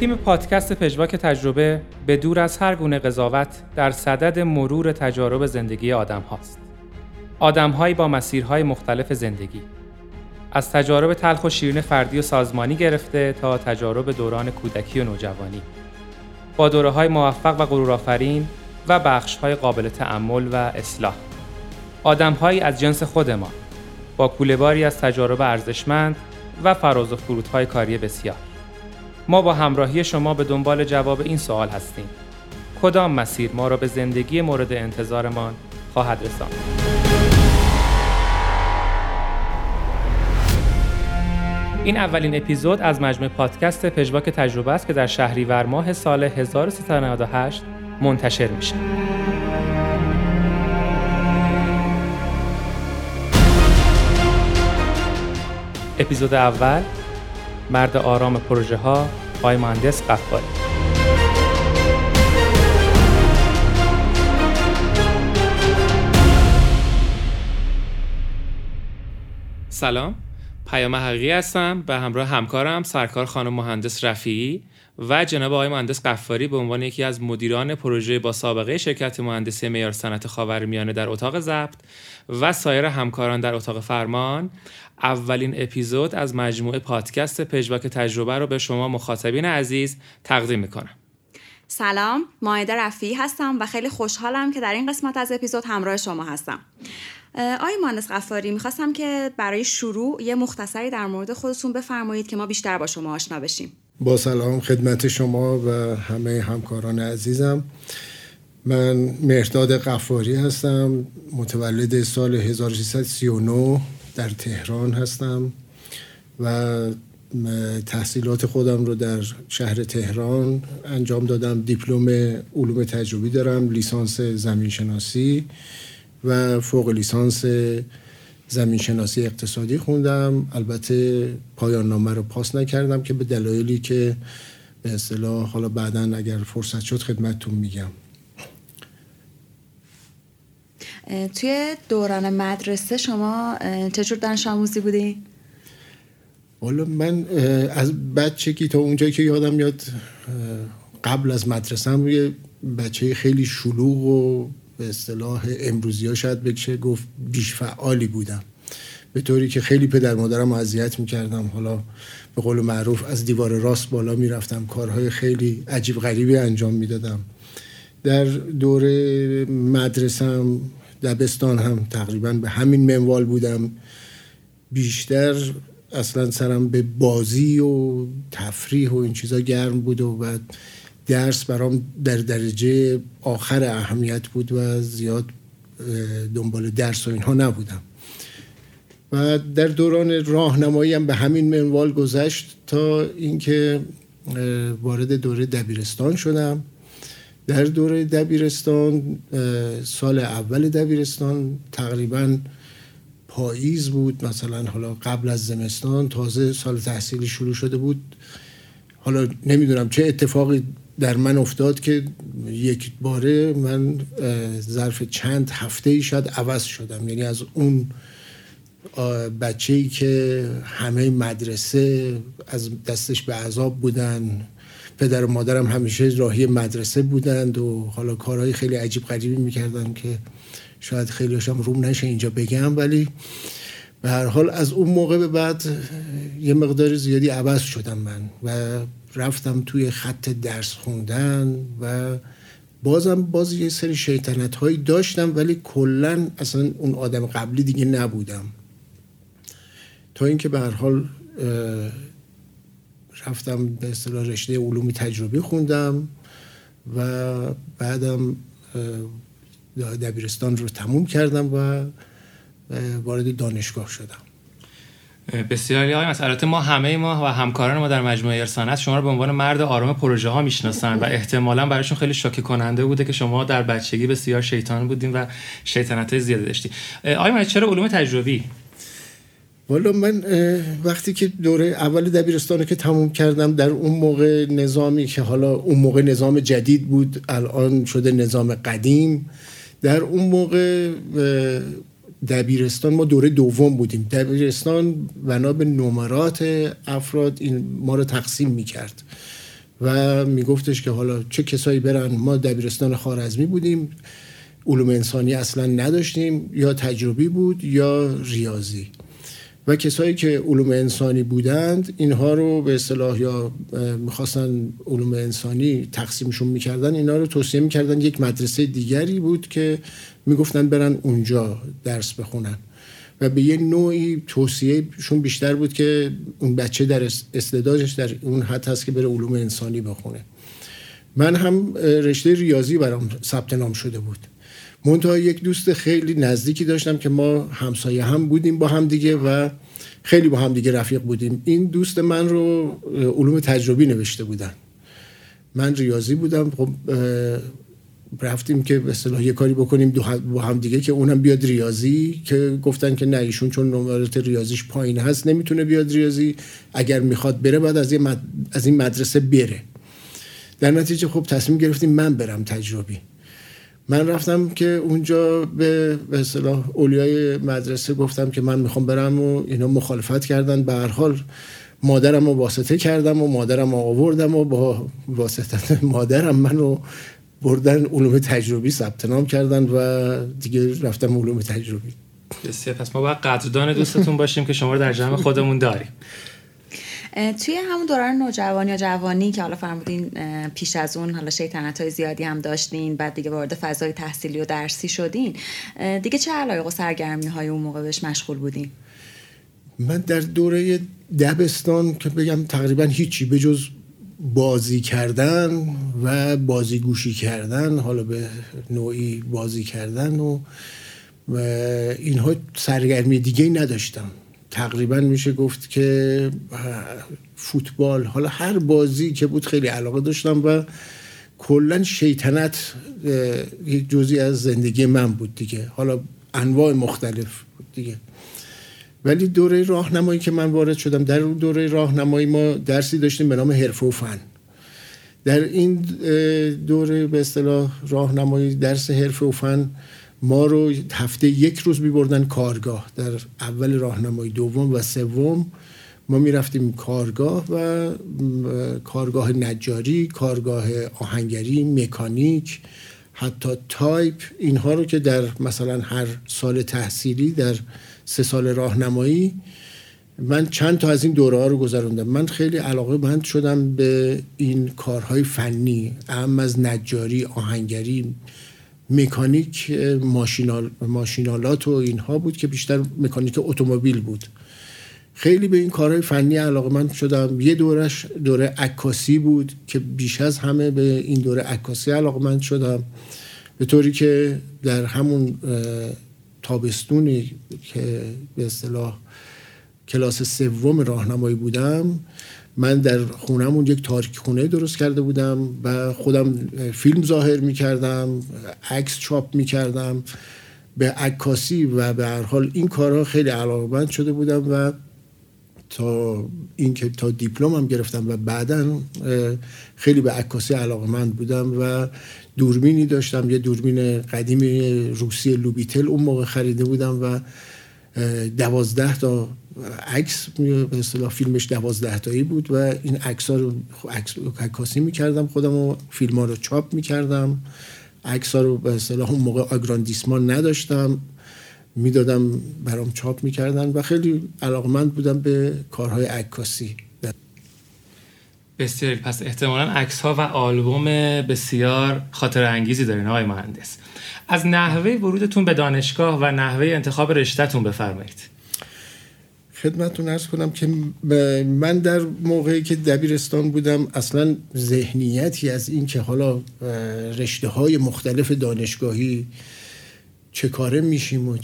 تیم پادکست پژواک تجربه به دور از هر گونه قضاوت در صدد مرور تجارب زندگی آدم هاست. آدم هایی با مسیرهای مختلف زندگی. از تجارب تلخ و شیرین فردی و سازمانی گرفته تا تجارب دوران کودکی و نوجوانی. با دوره‌های موفق و غرورآفرین و بخش‌های قابل تأمل و اصلاح. آدم‌هایی از جنس خود ما با کوله‌باری از تجارب ارزشمند و فراز و فرودهای کاری بسیار. ما با همراهی شما به دنبال جواب این سوال هستیم. کدام مسیر ما را به زندگی مورد انتظارمان خواهد رساند؟ این اولین اپیزود از مجموع پادکست پژواک تجربه است که در شهریور ماه سال 1398 منتشر میشه. اپیزود اول، مرد آرام پروژه ها، آقای مهندس غفاری. سلام، پیام حقی هستم و همراه همکارم سرکار خانم مهندس رفیعی و جناب آقای مهندس غفاری به عنوان یکی از مدیران پروژه با سابقه شرکت مهندسی معیار صنعت خاورمیانه در اتاق ضبط و سایر همکاران در اتاق فرمان، اولین اپیزود از مجموعه پادکست پژواک تجربه رو به شما مخاطبین عزیز تقدیم میکنم. سلام، مائده رفیعی هستم و خیلی خوشحالم که در این قسمت از اپیزود همراه شما هستم. آقای مهندس غفاری، میخواستم که برای شروع یه مختصری در مورد خودتون بفرمایید که ما بیشتر با شما آشنا بشیم. با سلام خدمت شما و همه همکاران عزیزم. من مرداد غفاری هستم، متولد سال 1339 در تهران هستم و تحصیلات خودم رو در شهر تهران انجام دادم. دیپلم علوم تجربی دارم، لیسانس زمینشناسی و فوق لیسانس زمینشناسی اقتصادی خوندم. البته پایان نامه رو پاس نکردم که به دلایلی که به اصطلاح حالا بعداً اگر فرصت شد خدمتتون میگم. توی دوران مدرسه شما چجور دانش آموزی بودی؟ والا من از بچگی تا اونجایی که یادم میاد قبل از مدرسه هم یه بچه خیلی شلوغ و به اصطلاح امروزی‌ها شاید بشه گفت بیش فعالی بودم، به طوری که خیلی پدر مادرم اذیت می‌کردم. حالا به قول معروف از دیوار راست بالا می‌رفتم، کارهای خیلی عجیب غریبی انجام می‌دادم. در دوره مدرسه‌ام، دبستان هم تقریباً به همین منوال بودم. بیشتر اصلاً سرم به بازی و تفریح و این چیزا گرم بود و بعد درس برام در درجه آخر اهمیت بود و زیاد دنبال درس و اینها نبودم. و در دوران راهنمایی هم به همین منوال گذشت تا اینکه وارد دوره دبیرستان شدم. در دوره دبیرستان، سال اول دبیرستان تقریباً پاییز بود، مثلا حالا قبل از زمستان، تازه سال تحصیلی شروع شده بود. حالا نمیدونم چه اتفاقی در من افتاد که یک باره من ظرف چند هفته‌ای شاید عوض شدم. یعنی از اون بچه‌ای که همه مدرسه از دستش به عذاب بودن، پدر و مادرم همیشه راهی مدرسه بودند و حالا کارهای خیلی عجیب غریبی می‌کردن که شاید خیلیشم روم نشه اینجا بگم، ولی به هر حال از اون موقع به بعد یه مقدار زیادی عوض شدم من و رفتم توی خط درس خوندن و بازم یه سری شیطنت هایی داشتم، ولی کلن اصلا اون آدم قبلی دیگه نبودم. تا اینکه به هر حال رفتم به اصطلاح رشته علوم تجربی خوندم و بعدم دبیرستان رو تموم کردم و وارد دانشگاه شدم. بسیاری آقای مسئلات، ما همه ما و همکاران ما در مجموعه معیار صنعت شما رو به عنوان مرد آرام پروژه ها میشناسن و احتمالاً براشون خیلی شوکه کننده بوده که شما در بچگی بسیار شیطان بودین و شیطنت های زیاده داشتین. آقای من چرا علوم تجربی؟ والا من وقتی که دوره اول دبیرستانو که تموم کردم، در اون موقع نظامی که حالا اون موقع نظام جدید بود، الان شده نظام قدیم، در اون موقع دبیرستان ما دوره دوم بودیم. دبیرستان بنا به نمرات افراد این ما رو تقسیم میکرد و میگفتش که حالا چه کسایی برن. ما دبیرستان خوارزمی بودیم، علوم انسانی اصلا نداشتیم، یا تجربی بود یا ریاضی، و کسایی که علوم انسانی بودند اینها رو به اصطلاح یا می‌خواستن علوم انسانی تقسیمشون می‌کردن، اینا رو توصیه می‌کردن یک مدرسه دیگری بود که می‌گفتن برن اونجا درس بخونن و به یه نوعی توصیهشون بیشتر بود که اون بچه در استعدادش در اون حد هست که بره علوم انسانی بخونه. من هم رشته ریاضی برام ثبت نام شده بود، منتها یک دوست خیلی نزدیکی داشتم که ما همسایه هم بودیم با هم دیگه و خیلی با هم دیگه رفیق بودیم. این دوست من رو علوم تجربی نوشته بودن، من ریاضی بودم. خب رفتیم که به اصطلاح یه کاری بکنیم با هم دیگه که اونم بیاد ریاضی، که گفتن که نه ایشون چون نمرات ریاضیش پایین هست نمیتونه بیاد ریاضی، اگر میخواد بره بعد از این مدرسه بره. در نتیجه خب تصمیم گرفتیم من برم تجربی. من رفتم که اونجا به اصطلاح اولیای مدرسه گفتم که من میخوام برم و اینا مخالفت کردن. به هر حال مادرم رو واسطه کردم و مادرم رو آوردم و با واسطه مادرم منو بردن علوم تجربی، ثبت نام کردن و دیگه رفتم علوم تجربی. بسیار، پس ما باید قدردان دوستتون باشیم که شما رو در جمع خودمون داریم. توی همون دوران نوجوانی یا جوانی که حالا فرمودین پیش از اون حالا شیطنت‌های زیادی هم داشتین، بعد دیگه وارد فضای تحصیلی و درسی شدین، دیگه چه علایق و سرگرمی‌های اون موقع بهش مشغول بودین؟ من در دوره دبستان که بگم تقریبا هیچی به جز بازی کردن و بازی گوشی کردن، حالا به نوعی بازی کردن و اینها سرگرمی دیگه‌ای نداشتم. تقریبا میشه گفت که فوتبال، حالا هر بازی که بود خیلی علاقه داشتم و کلا شیطنت یک جزئی از زندگی من بود دیگه، حالا انواع مختلف بود دیگه. ولی دوره راهنمایی که من وارد شدم، در دوره راهنمایی ما درسی داشتیم به نام حرفه و فن. در این دوره به اصطلاح راهنمایی درس حرفه و فن ما رو هفته یک روز می‌بردن کارگاه. در اول راهنمایی دوم و سوم ما می‌رفتیم کارگاه و کارگاه نجاری، کارگاه آهنگری، مکانیک، حتی تایپ، اینها رو که در مثلا هر سال تحصیلی در 3 سال راهنمایی من چند تا از این دوره‌ها رو گذروندم. من خیلی علاقه مند شدم به این کارهای فنی، اهم از نجاری، آهنگری، مکانیک ماشینالات و اینها بود که بیشتر مکانیک اتومبیل بود. خیلی به این کارهای فنی علاقه‌مند شدم. یه دورش دوره عکاسی بود که بیش از همه به این دوره عکاسی علاقه‌مند شدم، به طوری که در همون تابستونی که به اصطلاح کلاس سوم راهنمایی بودم، من در خونمون یک تاریکخونه درست کرده بودم و خودم فیلم ظاهر می‌کردم، عکس چاپ می‌کردم. به عکاسی و به هر حال این کارها خیلی علاقه‌مند شده بودم و تا اینکه تا دیپلمم گرفتم و بعداً خیلی به عکاسی علاقه‌مند بودم و دوربینی داشتم، یه دوربین قدیم روسی لوبیتل اون موقع خریده بودم و 12 تا عکس به اصطلاح فیلمش 12 تایی بود و این عکس‌ها رو عکاسی می‌کردم خودم و فیلم‌ها رو چاپ می‌کردم. عکس‌ها رو به اصطلاح اون موقع آگراندیسمان نداشتم، میدادم برام چاپ می‌کردن و خیلی علاقمند بودم به کارهای عکاسی. بسیار، پس احتمالاً عکس‌ها و آلبوم بسیار خاطره انگیزی دارین آقای مهندس. از نحوه ورودتون به دانشگاه و نحوه انتخاب رشته‌تون بفرمایید. خدمتتون عرض کنم که من در موقعی که دبیرستان بودم اصلاً ذهنیتی از این که حالا رشته‌های مختلف دانشگاهی چه کاره میشیم و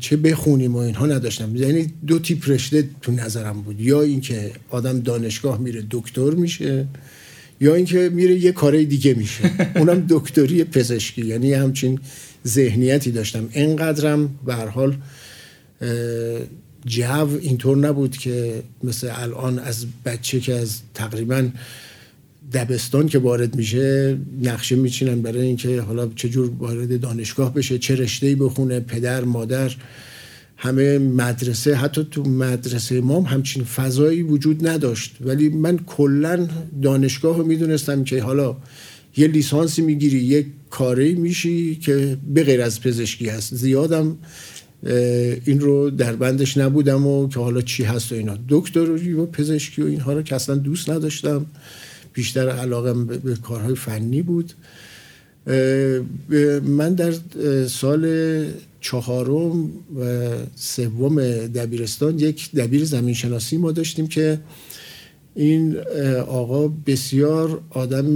چه بخونیم و اینها نداشتم. یعنی 2 تیپ رشته تو نظرم بود، یا اینکه آدم دانشگاه میره دکتر میشه، یا اینکه میره یه کاره دیگه میشه، اونم دکتری پزشکی. یعنی همچین ذهنیتی داشتم. اینقدرم به هر حال جو اینطور نبود که مثل الان از بچه که از تقریباً دبستان که وارد میشه نقشه میچینن برای اینکه حالا چه جور وارد دانشگاه بشه، چه رشته‌ای بخونه. پدر مادر همه مدرسه، حتی تو مدرسه ما همچین فضایی وجود نداشت. ولی من کلن دانشگاه رو میدونستم که حالا یه لیسانسی میگیری یه کاری میشی که بغیر از پزشکی هست. زیادم این رو در بندش نبودم و که حالا چی هست و اینا، دکتری و پزشکی و اینها رو که اصلا دوست نداشتم. بیشتر علاقم به کارهای فنی بود. من در سال چهارم و سوم دبیرستان یک دبیر زمینشناسی ما داشتیم که این آقا بسیار آدم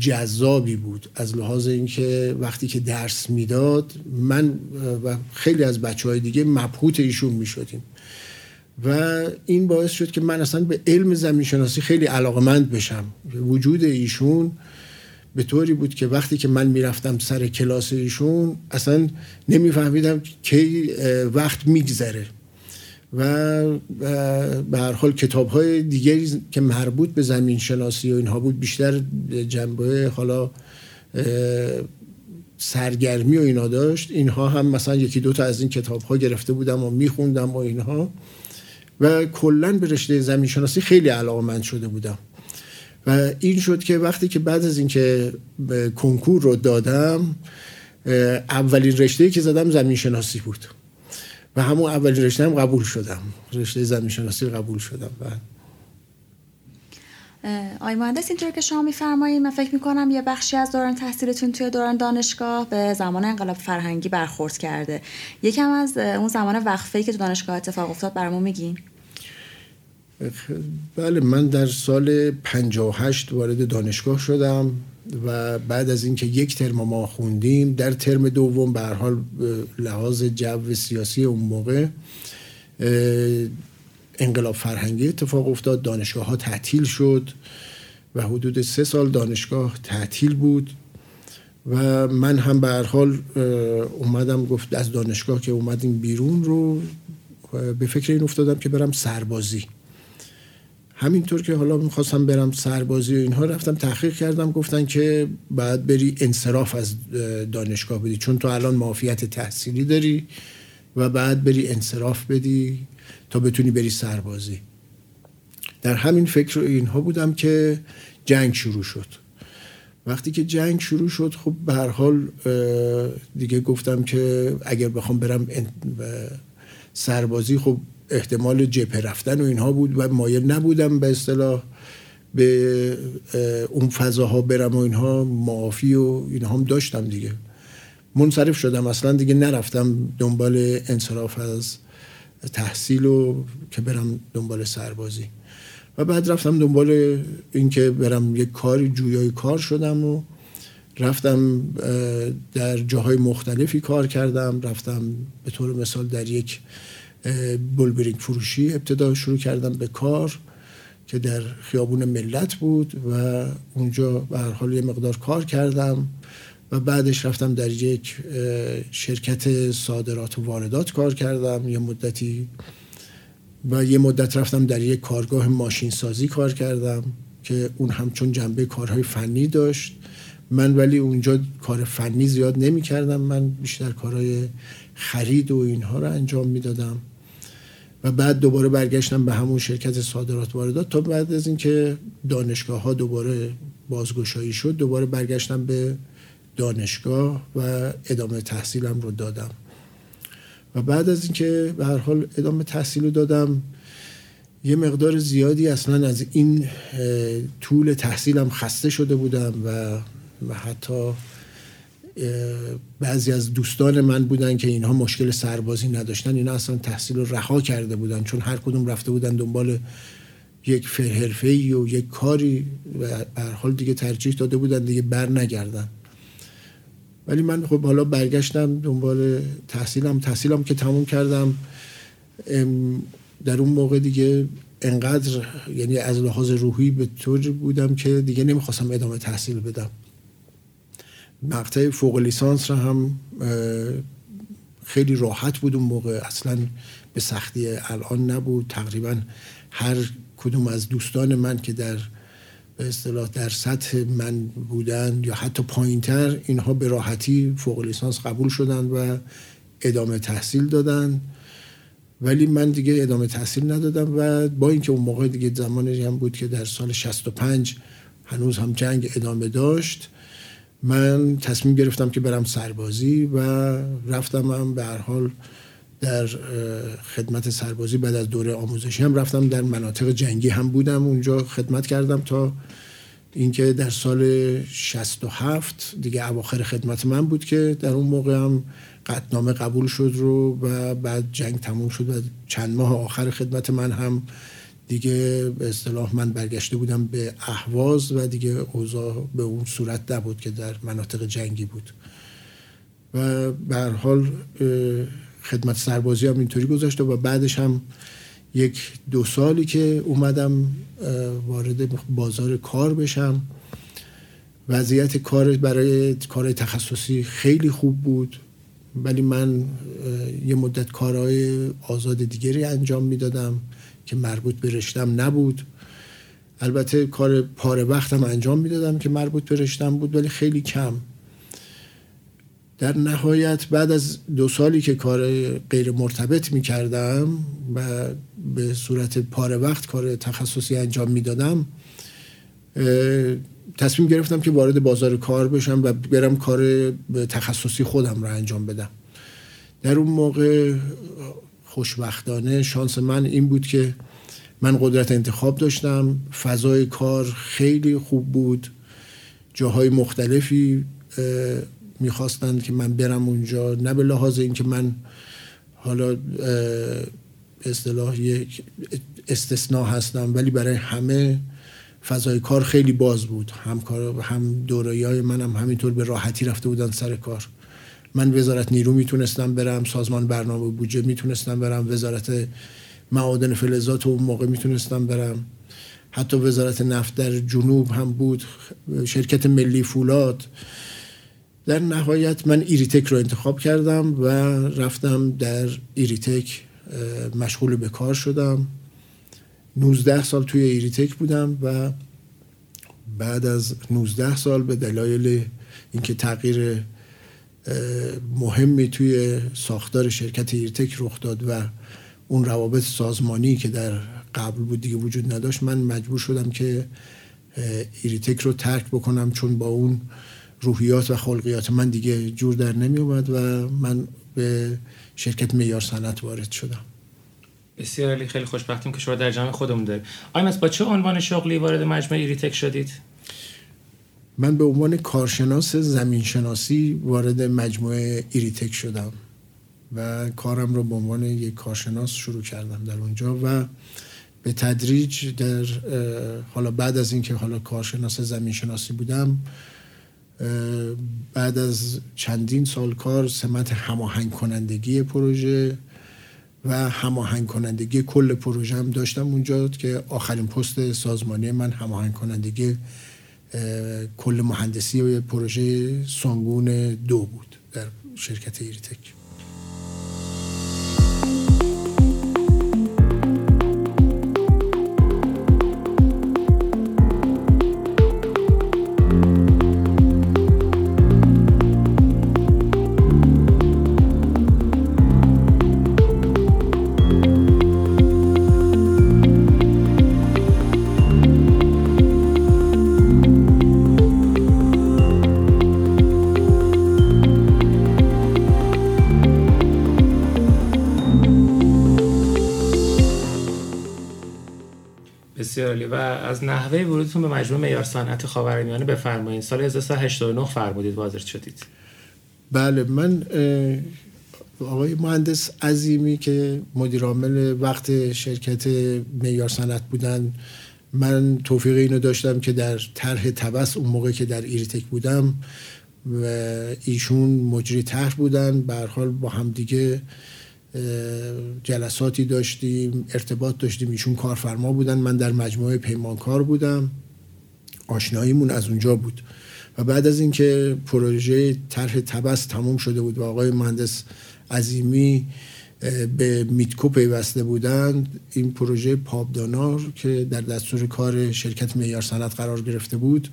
جذابی بود از لحاظ اینکه وقتی که درس میداد من و خیلی از بچه‌های دیگه مبهوت ایشون میشدیم و این باعث شد که من اصلا به علم زمینشناسی خیلی علاقه‌مند بشم. وجود ایشون به طوری بود که وقتی که من میرفتم سر کلاس ایشون اصلا نمیفهمیدم کی وقت میگذره و به هر حال کتاب‌های دیگری که مربوط به زمین شناسی و اینها بود بیشتر جنبه حالا سرگرمی و اینا داشت، اینها هم مثلا یکی دو تا از این کتاب‌ها گرفته بودم و میخوندم و اینها و کلاً به رشته زمین شناسی خیلی علاقه‌مند شده بودم و این شد که وقتی که بعد از اینکه کنکور رو دادم اولین رشته‌ای که زدم زمین شناسی بود و همون اولین رشته هم قبول شدم، رشته زمین‌شناسی قبول شدم. آقای مهندس اینطور که شما می‌فرمایید من فکر می‌کنم یه بخشی از دوران تحصیلتون توی دوران دانشگاه به زمان انقلاب فرهنگی برخورد کرده. یکم از اون زمان وقفه‌ای که تو دانشگاه اتفاق افتاد برامون میگین؟ بله، من در سال 58 وارد دانشگاه شدم و بعد از اینکه یک ترم ما خوندیم در ترم دوم به هر حال لحاظ جو سیاسی اون موقع انقلاب فرهنگی اتفاق افتاد، دانشگاه ها تعطیل شد و حدود 3 سال دانشگاه تعطیل بود و من هم به هر حال اومدم، گفت از دانشگاه که اومدیم بیرون رو به فکر این افتادم که برم سربازی. همینطور که حالا میخواستم برم سربازی و اینها رفتم تحقیق کردم، گفتن که باید بری انصراف از دانشگاه بدی چون تو الان معافیت تحصیلی داری و باید بری انصراف بدی تا بتونی بری سربازی. در همین فکر اینها بودم که جنگ شروع شد. وقتی که جنگ شروع شد خب به هر حال دیگه گفتم که اگر بخوام برم سربازی خب احتمال جبهه رفتن و اینها بود و مایل نبودم به اصطلاح به اون فضاها برم و اینها، معافی و اینها هم داشتم دیگه، منصرف شدم اصلا دیگه نرفتم دنبال انصراف از تحصیل و که برم دنبال سربازی و بعد رفتم دنبال اینکه برم یک کاری، جویای کار شدم و رفتم در جاهای مختلفی کار کردم. رفتم به طور مثال در یک بلبرینگ فروشی ابتدا شروع کردم به کار که در خیابون ملت بود و اونجا به هر حال یه مقدار کار کردم و بعدش رفتم در یک شرکت صادرات و واردات کار کردم یه مدتی و یه مدت رفتم در یک کارگاه ماشین سازی کار کردم که اون هم چون جنبه کارهای فنی داشت، من ولی اونجا کار فنی زیاد نمی کردم، من بیشتر کارهای خرید و اینها رو انجام میدادم و بعد دوباره برگشتم به همون شرکت صادرات واردات تا بعد از اینکه دانشگاه ها دوباره بازگشایی شد دوباره برگشتم به دانشگاه و ادامه تحصیلم رو دادم و بعد از اینکه به هر حال ادامه تحصیل رو دادم یه مقدار زیادی اصلا از این طول تحصیلم خسته شده بودم و حتی بعضی از دوستان من بودن که اینها مشکل سربازی نداشتن، اینا اصلا تحصیل رو رها کرده بودن چون هر کدوم رفته بودن دنبال یک حرفه‌ای و یک کاری و هر حال دیگه ترجیح داده بودن دیگه بر نگردن. ولی من خب حالا برگشتم دنبال تحصیلم که تموم کردم در اون موقع دیگه انقدر یعنی از لحاظ روحی به طور بودم که دیگه نمیخواستم ادامه تحصیل بدم. مقطع فوق لیسانس را هم خیلی راحت بود اون موقع، اصلا به سختی الان نبود. تقریبا هر کدوم از دوستان من که در به اصطلاح در سطح من بودن یا حتی پایینتر، اینها به راحتی فوق لیسانس قبول شدن و ادامه تحصیل دادن، ولی من دیگه ادامه تحصیل ندادم و با اینکه اون موقع دیگه زمانی هم بود که در سال 65 هنوز هم جنگ ادامه داشت، من تصمیم گرفتم که برم سربازی و رفتم. هم به هر حال در خدمت سربازی بعد از دوره آموزشی هم رفتم، در مناطق جنگی هم بودم، اونجا خدمت کردم تا اینکه در سال 67 دیگه اواخر خدمت من بود که در اون موقع هم قطعنامه قبول شد رو و بعد جنگ تموم شد و چند ماه آخر خدمت من هم دیگه به اصطلاح من برگشته بودم به اهواز و دیگه اوضاع به اون صورت نبود که در مناطق جنگی بود و به هر حال خدمت سربازی هم اینطوری گذشت و بعدش هم 1-2 سالی که اومدم وارد بازار کار بشم، وضعیت کار برای کار تخصصی خیلی خوب بود، ولی من یه مدت کارهای آزاد دیگری انجام میدادم که مربوط به رشتم نبود. البته کار پاره وقتم انجام میدادم که مربوط به رشتم بود، ولی خیلی کم. در نهایت بعد از 2 سالی که کار غیر مرتبط می کردم و به صورت پاره وقت کار تخصصی انجام می دادم، تصمیم گرفتم که وارد بازار کار بشم و برم کار تخصصی خودم را انجام بدم. در اون موقع خوشبختانه شانس من این بود که من قدرت انتخاب داشتم، فضای کار خیلی خوب بود، جاهای مختلفی میخواستند که من برم اونجا، نه به لحاظ این که من حالا اصطلاح یک استثناء هستم، ولی برای همه فضای کار خیلی باز بود. هم دوره‌های منم همینطور به راحتی رفته بودن سر کار. من وزارت نیرو میتونستم برم، سازمان برنامه بودجه میتونستم برم، وزارت معادن فلزات اون موقع میتونستم برم، حتی وزارت نفت در جنوب هم بود، شرکت ملی فولاد. در نهایت من ایریتک رو انتخاب کردم و رفتم در ایریتک مشغول به کار شدم. 19 سال توی ایریتک بودم و بعد از 19 سال به دلایل اینکه تغییر مهمی توی ساختار شرکت ایریتک رخ داد و اون روابط سازمانی که در قبل بود دیگه وجود نداشت، من مجبور شدم که ایریتک رو ترک بکنم، چون با اون روحیات و خلقیات من دیگه جور در نمی اومد و من به شرکت معیار صنعت وارد شدم. بسیار عالی، خیلی خوشبختیم که شما در جمع خودمون دارید. آقای مهندس، با چه عنوان شغلی وارد مجمع ایریتک شدید؟ من به عنوان کارشناس زمینشناسی وارد مجمع ایریتک شدم و کارم رو به عنوان یک کارشناس شروع کردم در اونجا و به تدریج در حالا بعد از اینکه حالا کارشناس زمینشناسی بودم، بعد از چندین سال کار، سمت هماهنگ کنندگی پروژه و هماهنگ کنندگی کل پروژه هم داشتم اونجا که آخرین پست سازمانی من هماهنگ کنندگی کل مهندسی و پروژه سانگون 2 بود در شرکت ایریتک. و از نحوه ورودتون به مجموعه معیار صنعت خاورمیانه بفرمایید. سال 1989 فرمودید وارد شدید. بله، من آقای مهندس عظیمی که مدیر عامل وقت شرکت معیار صنعت بودن، من توفیق اینو داشتم که در طرح طبس اون موقع که در ایریتک بودم و ایشون مجری طرح بودن، به هر حال با هم دیگه جلساتی داشتیم، ارتباط داشتیم. ایشون کارفرما بودن، من در مجموعه پیمانکار بودم، آشناییمون از اونجا بود. و بعد از اینکه پروژه طرح طبس تموم شده بود و آقای مهندس عظیمی به میدکو پیوسته بودند، این پروژه پابدانا که در دستور کار شرکت معیار صنعت قرار گرفته بود،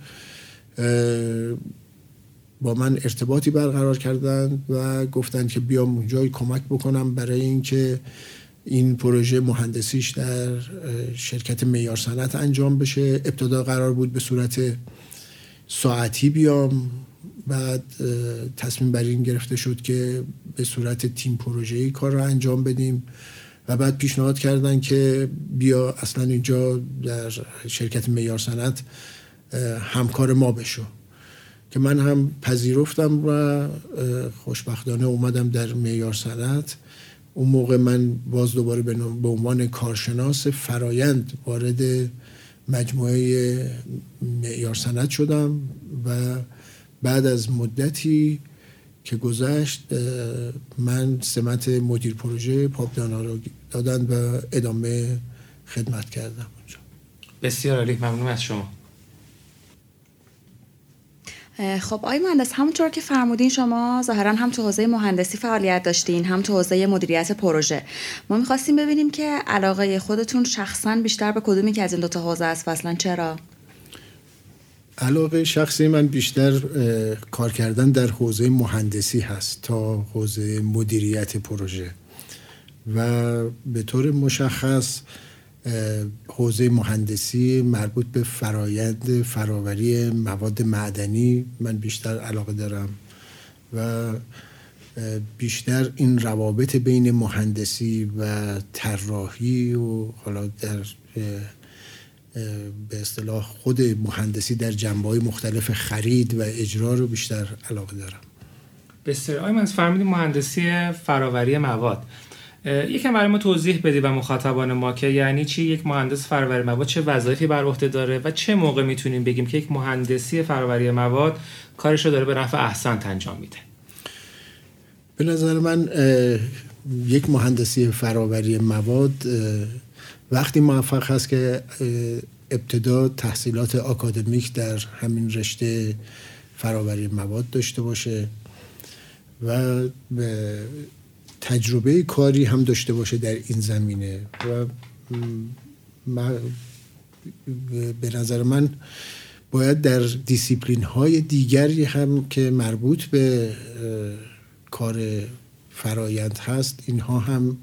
با من ارتباطی برقرار کردند و گفتند که بیام اونجا کمک بکنم برای اینکه این پروژه مهندسیش در شرکت معیار صنعت انجام بشه. ابتدا قرار بود به صورت ساعتی بیام، بعد تصمیم بر این گرفته شد که به صورت تیم پروژه‌ای کار رو انجام بدیم و بعد پیشنهاد کردن که بیا اصلا اینجا در شرکت معیار صنعت همکار ما بشو، که من هم پذیرفتم و خوشبختانه اومدم در معیار صنعت. اون موقع من باز دوباره به عنوان کارشناس فرایند وارد مجموعه معیار صنعت شدم و بعد از مدتی که گذشت من سمت مدیر پروژه پابدانا رو دادن و ادامه خدمت کردم اونجا. بسیار عالی، ممنون از شما. خب آقای مهندس، همونطور که فرمودین شما ظاهرا هم تو حوزه مهندسی فعالیت داشتین، هم تو حوزه مدیریت پروژه. ما می‌خواستیم ببینیم که علاقه خودتون شخصاً بیشتر به کدومی که از این دو تا حوزه است و اصلاً چرا؟ علاقه شخصی من بیشتر کار کردن در حوزه مهندسی هست تا حوزه مدیریت پروژه و به طور مشخص حوزه مهندسی مربوط به فرآیند فرآوری مواد معدنی من بیشتر علاقه دارم و بیشتر این روابط بین مهندسی و طراحی و حالا در به اصطلاح خود مهندسی در جنبه‌های مختلف خرید و اجرا رو بیشتر علاقه دارم. بسیار عالی. من فهمیدم مهندسی فرآوری مواد. یکم برای ما توضیح بدی و مخاطبان ما که یعنی چی، یک مهندس فرآوری مواد چه وظایفی بر عهده داره و چه موقع میتونیم بگیم که یک مهندسی فرآوری مواد کارش رو داره به نفع احسن انجام میده؟ به نظر من یک مهندسی فرآوری مواد وقتی موفق هست که ابتدا تحصیلات آکادمیک در همین رشته فرآوری مواد داشته باشه و تجربه کاری هم داشته باشه در این زمینه و به نظر من باید در دیسیپلین های دیگری هم که مربوط به کار فرایند هست اینها هم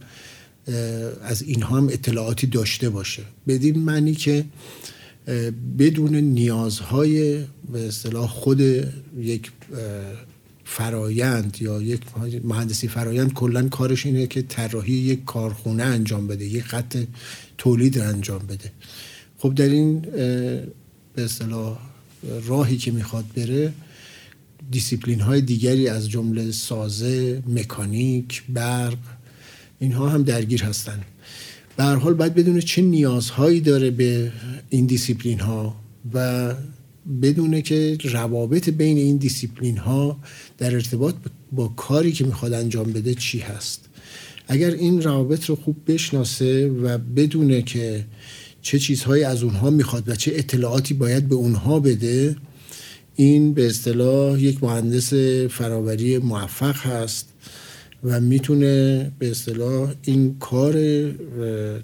از اینها هم اطلاعاتی داشته باشه، بدین معنی که بدون نیازهای به اصطلاح خود یک فرایند یا یک مهندسی فرایند کلا کارش اینه که طراحی یک کارخونه انجام بده، یک خط تولید رو انجام بده. خب در این به اصطلاح راهی که میخواد بره دیسیپلین های دیگری از جمله سازه، مکانیک، برق اینها هم درگیر هستن. به هر حال باید بدونه چه نیازهایی داره به این دیسیپلین ها و بدونه که روابط بین این دیسیپلین ها در ارتباط با کاری که میخواد انجام بده چی هست. اگر این روابط رو خوب بشناسه و بدونه که چه چیزهایی از اونها میخواد و چه اطلاعاتی باید به اونها بده، این به اصطلاح یک مهندس فرآوری موفق هست و میتونه به اصطلاح این کار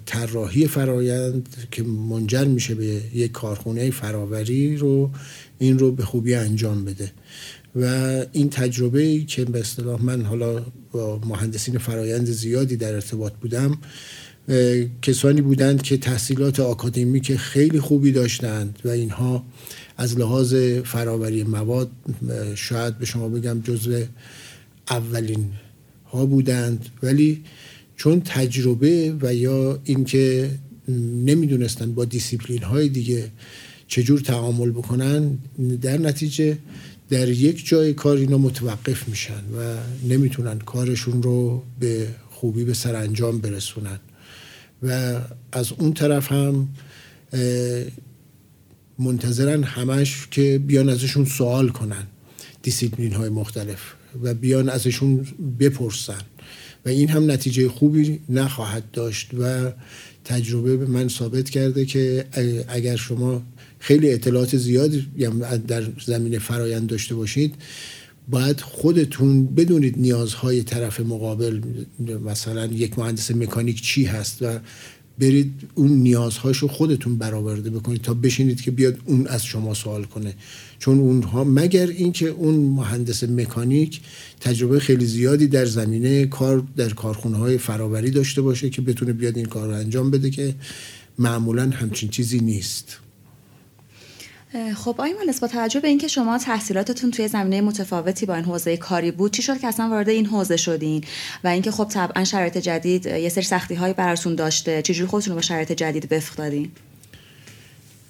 طراحی فرایند که منجر میشه به یک کارخونه فرآوری رو این رو به خوبی انجام بده و این تجربه‌ای که به اصطلاح من حالا با مهندسین فرایند زیادی در ارتباط بودم کسانی بودند که تحصیلات آکادمیک خیلی خوبی داشتند و اینها از لحاظ فرآوری مواد شاید به شما بگم جزو اولین ها بودند، ولی چون تجربه و یا اینکه نمیدونستن با دیسیپلین های دیگه چجور تعامل بکنن در نتیجه در یک جای کار اینا متوقف میشن و نمیتونن کارشون رو به خوبی به سرانجام برسونن و از اون طرف هم منتظرن همش که بیان ازشون سوال کنن دیسیپلین های مختلف و بیان ازشون بپرسن و این هم نتیجه خوبی نخواهد داشت و تجربه به من ثابت کرده که اگر شما خیلی اطلاعات زیادی در زمینه فرایند داشته باشید باید خودتون بدونید نیازهای طرف مقابل مثلا یک مهندس مکانیک چی هست و برید اون نیازهاشو خودتون برآورده بکنید تا بشینید که بیاد اون از شما سوال کنه، چون اونها مگر اینکه اون مهندس مکانیک تجربه خیلی زیادی در زمینه کار در کارخونه‌های فرآوری داشته باشه که بتونه بیاد این کار رو انجام بده، که معمولا همچین چیزی نیست. خب آیمانس، با توجه به اینکه شما تحصیلاتتون توی زمینه متفاوتی با این حوزه کاری بود، چی شد که اصلا وارد این حوزه شدین؟ و اینکه خب طبعا شرایط جدید یه سری سختی‌های براتون داشته، چجوری خودتون رو با شرایط جدید وفق دادین؟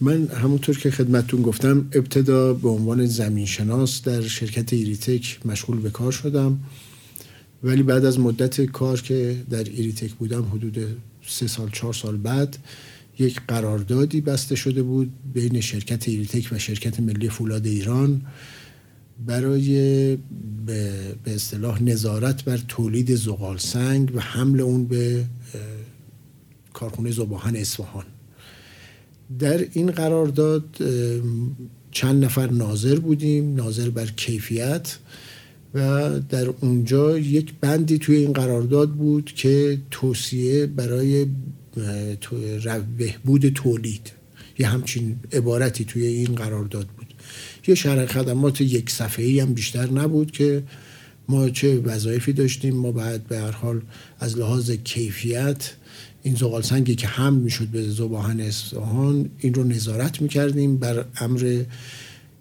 من همونطور که خدمتتون گفتم ابتدا به عنوان زمینشناس در شرکت ایریتک مشغول به کار شدم، ولی بعد از مدت کار که در ایریتک بودم حدود 3-4 سال بعد یک قراردادی بسته شده بود بین شرکت ایریتک و شرکت ملی فولاد ایران برای به اصطلاح نظارت بر تولید زغال سنگ و حمل اون به کارخانه زباهن اصفهان. در این قرارداد چند نفر ناظر بودیم، ناظر بر کیفیت، و در اونجا یک بندی توی این قرارداد بود که توصیه برای بهبود تولید، یه همچین عبارتی توی این قرارداد بود. یه شرح خدمات یک صفحه‌ای هم بیشتر نبود که ما چه وظایفی داشتیم. ما بعد به هر حال از لحاظ کیفیت این زغال سنگی که حمل میشد به زباهن اصفهان، این رو نظارت میکردیم بر امر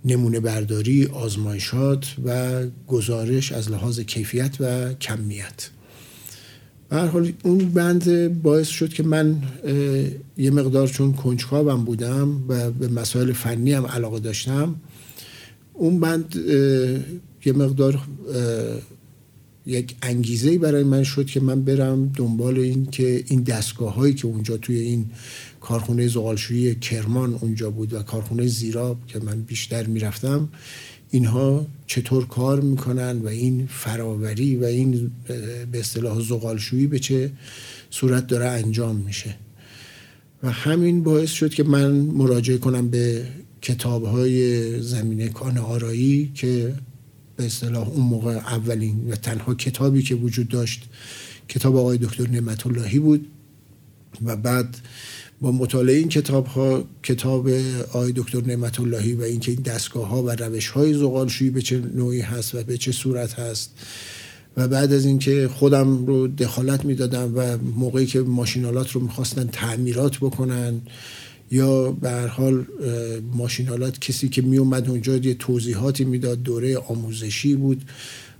نمونه برداری، آزمایشات و گزارش از لحاظ کیفیت و کمیت. به هر حال اون بند باعث شد که من یه مقدار چون کنجکاوم بودم و به مسائل فنی هم علاقه داشتم، اون بند یه مقدار یک انگیزه برای من شد که من برم دنبال این که این دستگاه هایی که اونجا توی این کارخونه زغالشویی کرمان اونجا بود و کارخونه زیراب که من بیشتر میرفتم، اینها چطور کار میکنن و این فرآوری و این به اصطلاح زغالشویی به چه صورت داره انجام میشه. و همین باعث شد که من مراجعه کنم به کتاب‌های زمینه کان آرایی که به اصطلاح اون موقع اولین و تنها کتابی که وجود داشت کتاب آقای دکتر نعمت اللهی بود، و بعد با مطالعه این کتاب‌ها، کتاب آقای دکتر نعمت اللهی و اینکه این دستگاه‌ها و روش‌های زغالشویی به چه نوعی هست و به چه صورت هست، و بعد از اینکه خودم رو دخالت میدادم و موقعی که ماشینالات رو می‌خواستن تعمیرات بکنن یا به هر حال ماشینالات، کسی که میومد اونجا یه توضیحاتی میداد، دوره آموزشی بود،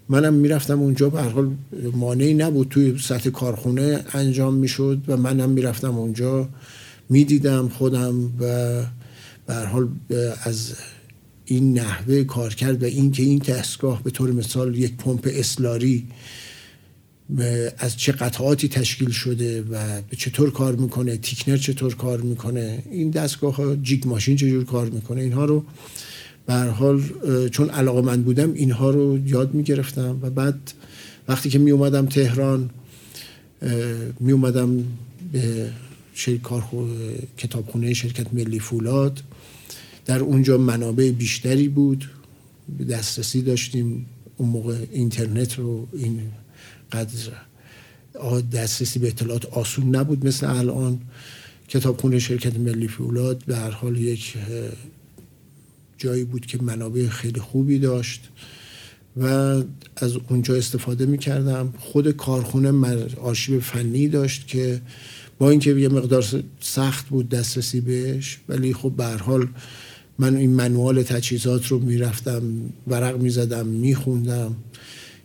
منم میرفتم اونجا، به هر حال مانعی نبود، توی سطح کارخونه انجام میشد و منم میرفتم اونجا میدیدم خودم، و به هر حال از این نحوه کار کرد و این که این دستگاه به طور مثال یک پمپ اسلاری از چه قطعاتی تشکیل شده و چطور کار میکنه، تیکنر چطور کار میکنه، این دستگاه ها، جیگ ماشین چجور کار میکنه، اینها رو به هر حال چون علاقه‌مند بودم اینها رو یاد میگرفتم. و بعد وقتی که میومدم تهران، میومدم به کتابخونه شرکت ملی فولاد، در اونجا منابع بیشتری بود، دسترسی داشتیم، اون موقع اینترنت رو این قدر دسترسی به اطلاعات آسون نبود مثل الان. کتابخونه شرکت ملی فولاد به هر حال یک جایی بود که منابع خیلی خوبی داشت و از اونجا استفاده می کردم. خود کارخونه آرشیو فنی داشت که با اینکه یه مقدار سخت بود دسترسی بهش، ولی خب به هر حال من این منوال تجهیزات رو میرفتم ورق میزدم میخوندم.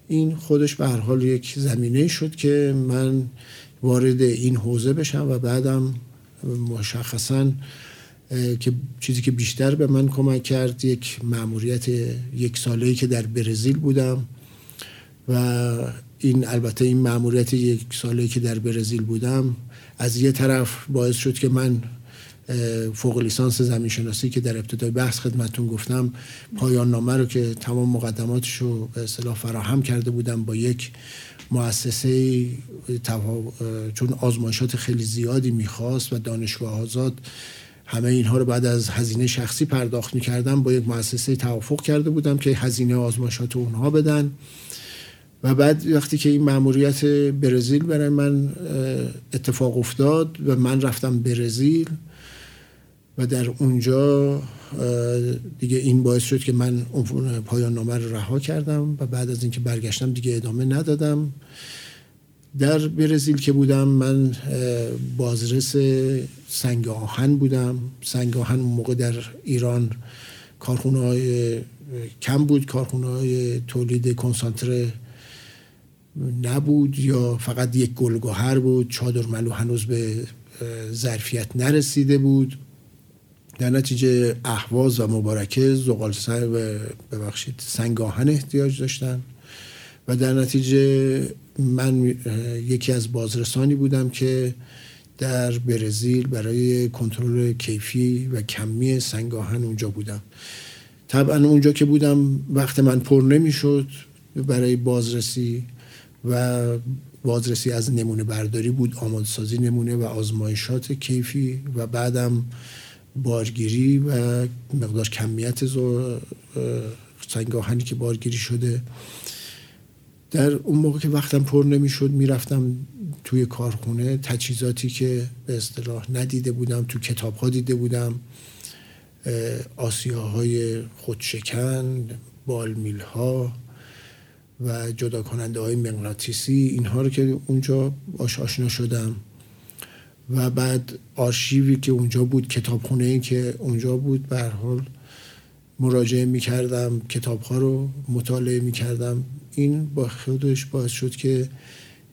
این خودش به هر حال یک زمینه شد که من وارد این حوزه بشم و بعدم مشخصاً که چیزی که بیشتر به من کمک کرد یک مأموریت 1 ساله‌ای که در برزیل بودم، و این البته این مأموریت 1 ساله‌ای که در برزیل بودم از یه طرف باعث شد که من فوق لیسانس زمینشناسی که در ابتدای بحث خدمتتون گفتم، پایان نامه رو که تمام مقدماتش رو به اصطلاح فراهم کرده بودم با یک مؤسسه، چون آزمایشات خیلی زیادی میخواست و دانشگاه آزاد همه اینها رو بعد از هزینه شخصی پرداخت میکردم، با یک مؤسسه توافق کرده بودم که هزینه آزمایشات اونها بدن و بعد وقتی که این مأموریت برزیل برای من اتفاق افتاد و من رفتم برزیل و در اونجا دیگه این باعث شد که من پایان نامه رو رها کردم و بعد از اینکه برگشتم دیگه ادامه ندادم. در برزیل که بودم من بازرس سنگ آهن بودم. سنگ آهن اون موقع در ایران کارخونه‌های کم بود، کارخونه‌های تولید کنسانتره نبود یا فقط یک گلگهر بود، چادرملو هنوز به ظرفیت نرسیده بود. در نتیجه اهواز و مبارکه زغال سنگ و ببخشید سنگ آهن احتیاج داشتن و در نتیجه من یکی از بازرسانی بودم که در برزیل برای کنترل کیفی و کمی سنگ آهن اونجا بودم. طبعا اونجا که بودم وقت من پر نمیشد برای بازرسی و بازرسی از نمونه برداری بود، آماده‌سازی نمونه و آزمایشات کیفی و بعدم بارگیری و مقدار کمیت سنگ آهنی که بارگیری شده. در اون موقع که وقتم پر نمیشد میرفتم توی کارخونه، تجهیزاتی که به اصطلاح ندیده بودم تو کتاب‌ها دیده بودم، آسیاهای خودشکن، بالمیل‌ها و جدا کننده های مغناطیسی، اینها رو که اونجا باش آشنا شدم و بعد آرشیوی که اونجا بود، کتابخونه‌ای که اونجا بود، به هر حال مراجعه می‌کردم، کتاب‌ها رو مطالعه می‌کردم. این با خودش باعث شد که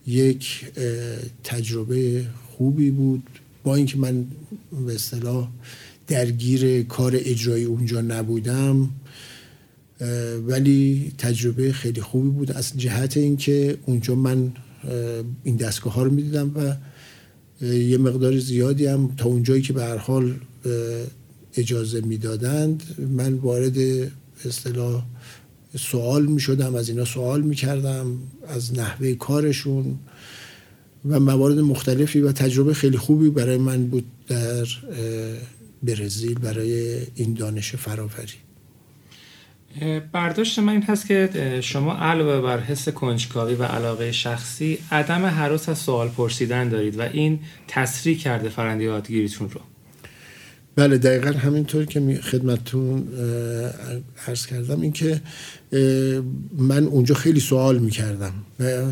یک تجربه خوبی بود. با اینکه من به اصطلاح درگیر کار اجرایی اونجا نبودم ولی تجربه خیلی خوبی بود از جهت اینکه اونجا من این دستگاه‌ها رو می‌دیدم و یه مقدار زیادی هم تا اونجایی که به هر حال اجازه میدادند من وارد به اصطلاح سوال میشدم، از اینا سوال میکردم از نحوه کارشون و موارد مختلفی و تجربه خیلی خوبی برای من بود در برزیل برای این دانش فراوری. برداشت من این هست که شما علاوه بر حس کنجکاوی و علاقه شخصی عدم هراس از سوال پرسیدن دارید و این تسریع کرده فرآیند یادگیریتون رو. بله دقیقاً همینطور که خدمتتون عرض کردم، این که من اونجا خیلی سوال میکردم و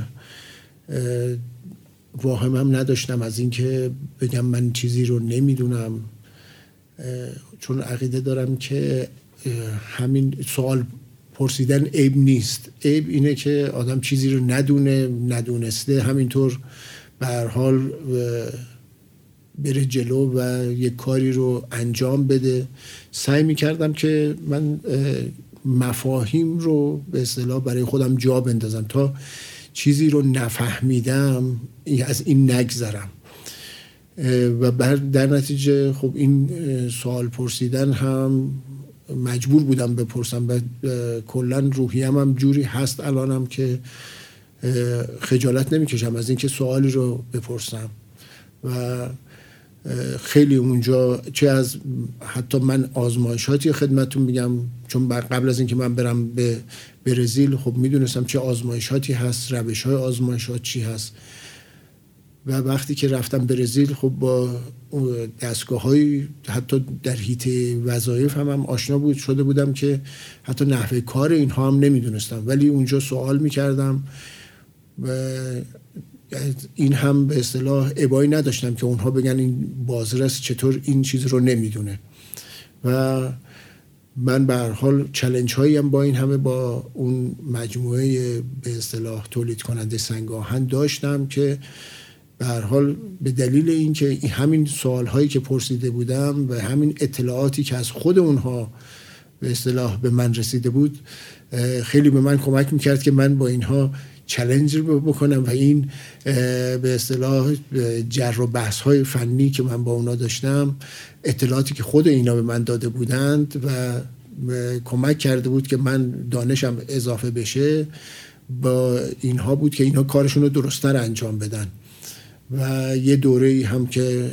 واهمم نداشتم از این که بگم من چیزی رو نمیدونم، چون عقیده دارم که همین سوال پرسیدن عیب نیست. عیب اینه که آدم چیزی رو ندونه، ندونسته همینطور به هر حال بره جلو و یک کاری رو انجام بده. سعی می‌کردم که من مفاهیم رو به اصطلاح برای خودم جا بندازم تا چیزی رو نفهمیدم از این نگذرم و در نتیجه خب این سوال پرسیدن هم مجبور بودم بپرسم و کلن روحیم هم جوری هست الانم که خجالت نمیکشم از اینکه سوالی رو بپرسم و خیلی اونجا چه از حتی من آزمایشاتی خدمتون میگم، چون قبل از اینکه من برم به برزیل خب میدونستم چه آزمایشاتی هست، روش های آزمایشات چی هست و وقتی که رفتم برزیل خب با دستگاه‌های حتی در حیطه وظایف هم آشنا بود شده بودم که حتی نحوه کار اینها هم نمیدونستم ولی اونجا سوال میکردم و این هم به اصطلاح ابایی نداشتم که اونها بگن این بازرس چطور این چیز رو نمیدونه و من به هر حال چالش هایی هم با این همه با اون مجموعه به اصطلاح تولید کننده سنگ آهن داشتم که به هر حال به دلیل اینکه همین سوالهایی که پرسیده بودم و همین اطلاعاتی که از خود اونها به اصطلاح به من رسیده بود خیلی به من کمک میکرد که من با اینها چالش بکنم و این به اصطلاح جر و بحث های فنی که من با اونا داشتم، اطلاعاتی که خود اینا به من داده بودند و کمک کرده بود که من دانشم اضافه بشه با اینها بود که اینا کارشون رو درست‌تر انجام بدن و یه دوره‌ای هم که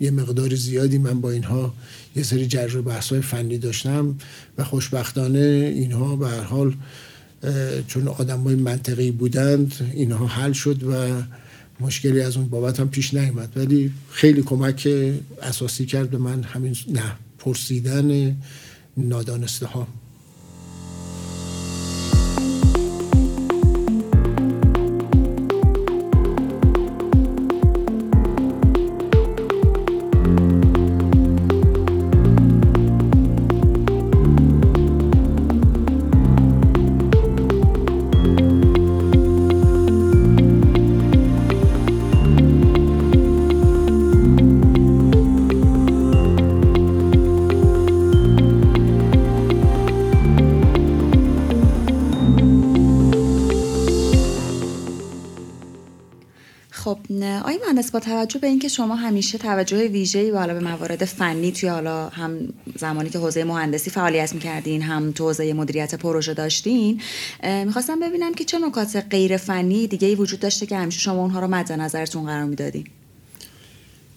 یه مقدار زیادی من با اینها یه سری جر و بحث‌های فنی داشتم و خوشبختانه اینها به هر حال چون آدمای منطقه‌ای بودند اینها حل شد و مشکلی از اون بابت هم پیش نیامد، ولی خیلی کمک اساسی کرد به من همین پرسیدن نادانسته ها. با توجه به اینکه شما همیشه توجه ویژه‌ای بالا به موارد فنی توی حالا هم زمانی که حوزه مهندسی فعالیت می‌کردین هم تو حوزه مدیریت پروژه داشتین، می‌خواستم ببینم که چه نکات غیر فنی دیگه‌ای وجود داشته که همیشه شما اونها رو مد نظرتون قرار می‌دادین؟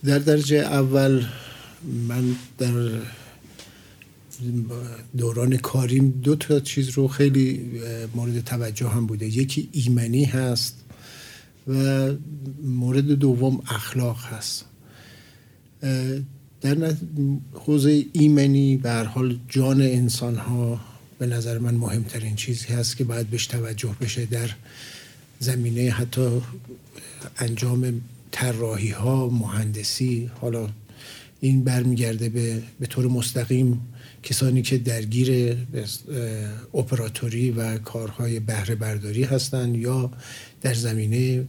در درجه اول من در دوران کاریم دو تا چیز رو خیلی مورد توجه هم بوده، یکی ایمنی هست و مورد دوم اخلاق هست. در حوزه ایمنی به هر حال جان انسان ها به نظر من مهمترین چیزی هست که باید بهش توجه بشه در زمینه حتی انجام طراحی ها، مهندسی. حالا این برمیگرده به طور مستقیم کسانی که درگیر اپراتوری و کارهای بهره برداری هستند یا در زمینه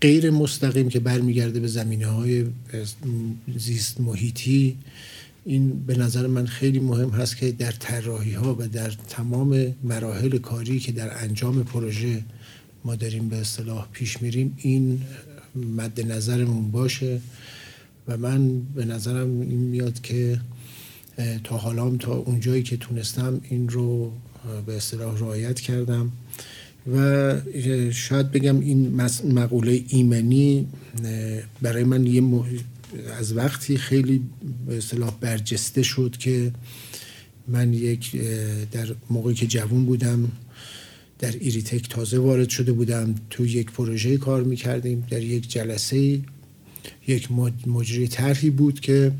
غیر مستقیم که برمیگرده به زمینه‌های زیست محیطی. این به نظر من خیلی مهم هست که در طراحی‌ها و در تمام مراحل کاری که در انجام پروژه ما داریم به اصطلاح پیش میریم این مد نظرمون باشه. و من به نظرم این میاد که تا حالا هم تا اونجایی که تونستم این رو به اصطلاح رعایت کردم و شاید بگم این مقوله ایمنی برای من از وقتی خیلی به اصطلاح برجسته شد که من در موقعی که جوان بودم در ایریتک تازه وارد شده بودم، تو یک پروژه کار میکردیم، در یک جلسه یک مجری طرحی بود که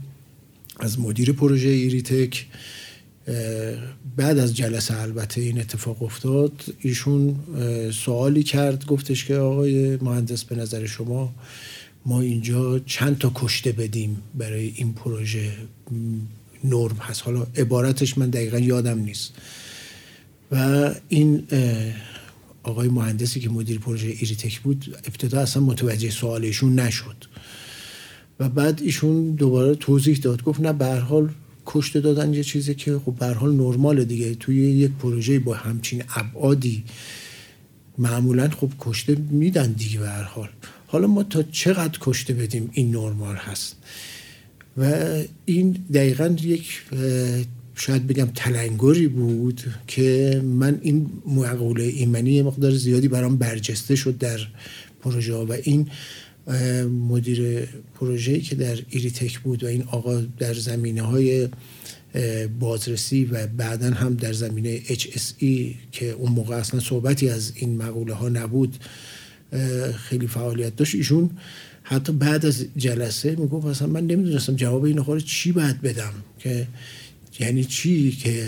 از مدیر پروژه ایریتک بعد از جلسه البته این اتفاق افتاد، ایشون سوالی کرد، گفتش که آقای مهندس به نظر شما ما اینجا چند تا کشته بدیم برای این پروژه نرم هست؟ حالا عبارتش من دقیقا یادم نیست. و این آقای مهندسی که مدیر پروژه ایریتک بود ابتدا اصلا متوجه سوال ایشون نشد و بعد ایشون دوباره توضیح داد، گفت نه به هر حال کشته دادن یه چیزی که خب به هر حال نرماله دیگه، توی یک پروژه با همچین ابعادی معمولا خب کشته میدن دیگه به هر حال، حالا ما تا چقدر کشته بدیم این نرمال هست؟ و این دقیقاً یک شاید بگم تلنگری بود که من این مقوله ایمنی مقدار زیادی برام برجسته شد در پروژه و این مدیر پروژه‌ای که در ایریتک بود و این آقا در زمینه‌های بازرسی و بعداً هم در زمینه HSE که اون موقع اصلا صحبتی از این مقوله ها نبود خیلی فعالیت داشت، ایشون حتی بعد از جلسه میگفت اصلا من نمیدونستم جواب این آقا رو چی باید بدم، که یعنی چی که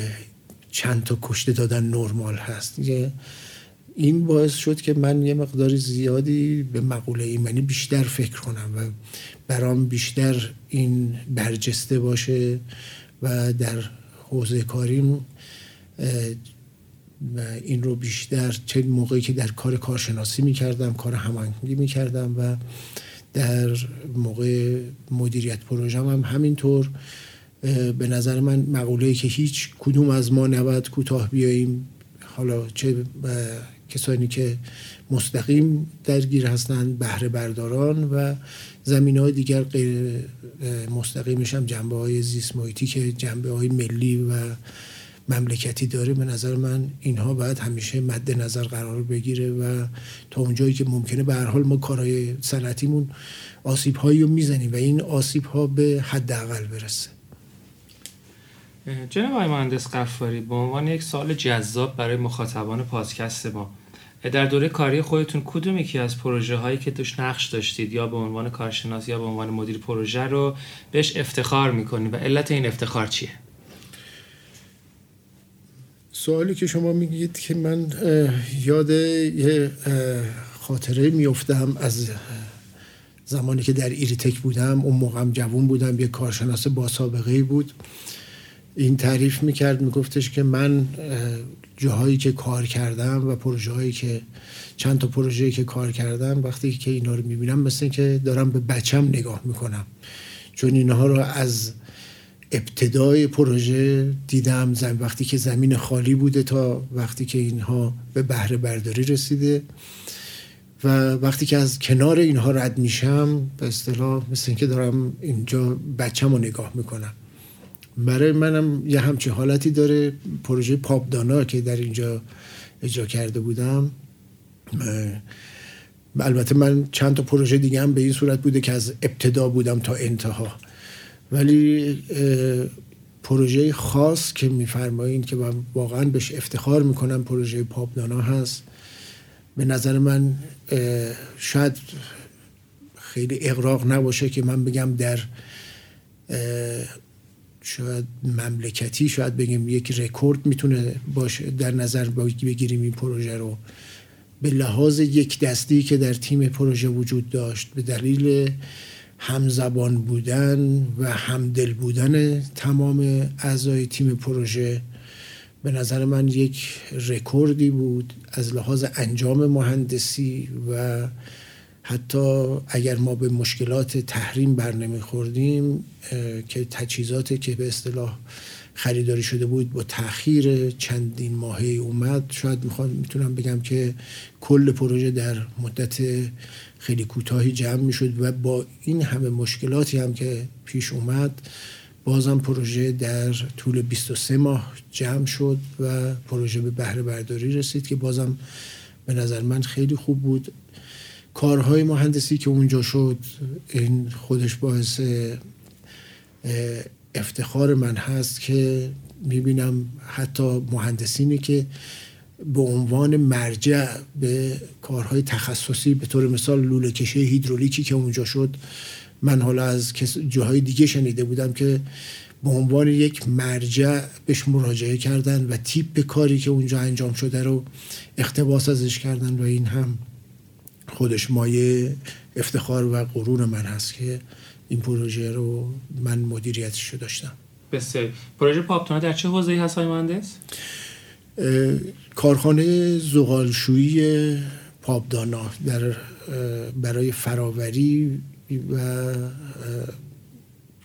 چند تا کشته دادن نرمال هست. این باعث شد که من یه مقدار زیادی به مقوله ایمنی بیشتر فکر کنم و برام بیشتر این برجسته باشه و در حوزه کاریم این رو بیشتر، چه موقعی که در کار کارشناسی می‌کردم، کار هماهنگی می‌کردم و در موقع مدیریت پروژه هم همینطور. به نظر من مقوله‌ای که هیچ کدوم از ما نباید کوتاه بیاییم، حالا چه کسانی که مستقیم درگیر هستند، بهره برداران و زمینه‌های دیگر غیر مستقیمش هم جنبه‌های زیست محیطی که جنبه‌های ملی و مملکتی داره، به نظر من اینها باید همیشه مد نظر قرار بگیره و تا اونجایی که ممکنه به هر حال ما کارهای صنعتیمون آسیب‌هایی رو می‌زنیم و این آسیب‌ها به حداقل برسه. جناب آقای مهندس غفاری، به عنوان یک سوال جذاب برای مخاطبان پادکست ما، در دوره کاری خودتون کدوم یکی از پروژه هایی که توش نقش داشتید یا به عنوان کارشناس یا به عنوان مدیر پروژه رو بهش افتخار میکنید و علت این افتخار چیه؟ سوالی که شما میگید که من یاد یه خاطره میافتم از زمانی که در ایریتک بودم. اون موقعم جوان بودم، یه کارشناس با سابقه بود. این تعریف میکرد، میگفتش که من جاهایی که کار کردم و چند تا پروژه‌ای که کار کردم، وقتی که اینا رو میبینم مثل این که دارم به بچم نگاه میکنم، چون اینها رو از ابتدای پروژه دیدم، وقتی که زمین خالی بوده تا وقتی که اینها به بهره برداری رسیده و وقتی که از کنار اینها رد میشم به اصطلاح مثل این که دارم اینجا بچم رو نگاه میکنم. برای منم یه همچین حالتی داره پروژه پابدانا که در اینجا اجرا کرده بودم. البته من چند تا پروژه دیگه هم به این صورت بوده که از ابتدا بودم تا انتها، ولی پروژه خاص که میفرمایید که من واقعا بهش افتخار میکنم پروژه پابدانا هست. به نظر من شاید خیلی اغراق نباشه که من بگم در شاید مملکتی، شاید بگیم یک رکورد میتونه باشه در نظر بگیریم این پروژه رو، به لحاظ یک دستی که در تیم پروژه وجود داشت به دلیل همزبان بودن و همدل بودن تمام اعضای تیم پروژه. به نظر من یک رکوردی بود از لحاظ انجام مهندسی و حتی اگر ما به مشکلات تحریم برنمیخوردیم که تجهیزاتی که به اصطلاح خریداری شده بود با تأخیر چندین ماهه اومد، شاید میتونم بگم که کل پروژه در مدت خیلی کوتاهی جمع میشد و با این همه مشکلاتی هم که پیش اومد بازم پروژه در طول 23 ماه جمع شد و پروژه به بهره برداری رسید که بازم به نظر من خیلی خوب بود. کارهای مهندسی که اونجا شد این خودش باعث افتخار من هست که میبینم حتی مهندسینی که به عنوان مرجع به کارهای تخصصی، به طور مثال لوله کشی هیدرولیکی که اونجا شد، من حالا از جاهای دیگه شنیده بودم که به عنوان یک مرجع بهش مراجعه کردن و تیپ کاری که اونجا انجام شده رو اقتباس ازش کردن و این هم خودش مایه افتخار و غرور من هست که این پروژه رو من مدیریتش رو داشتم. بسیار. پروژه پابدانا در چه حوزه‌ای هست آقای مهندس؟ کارخانه زغالشویی پابدانا برای فراوری و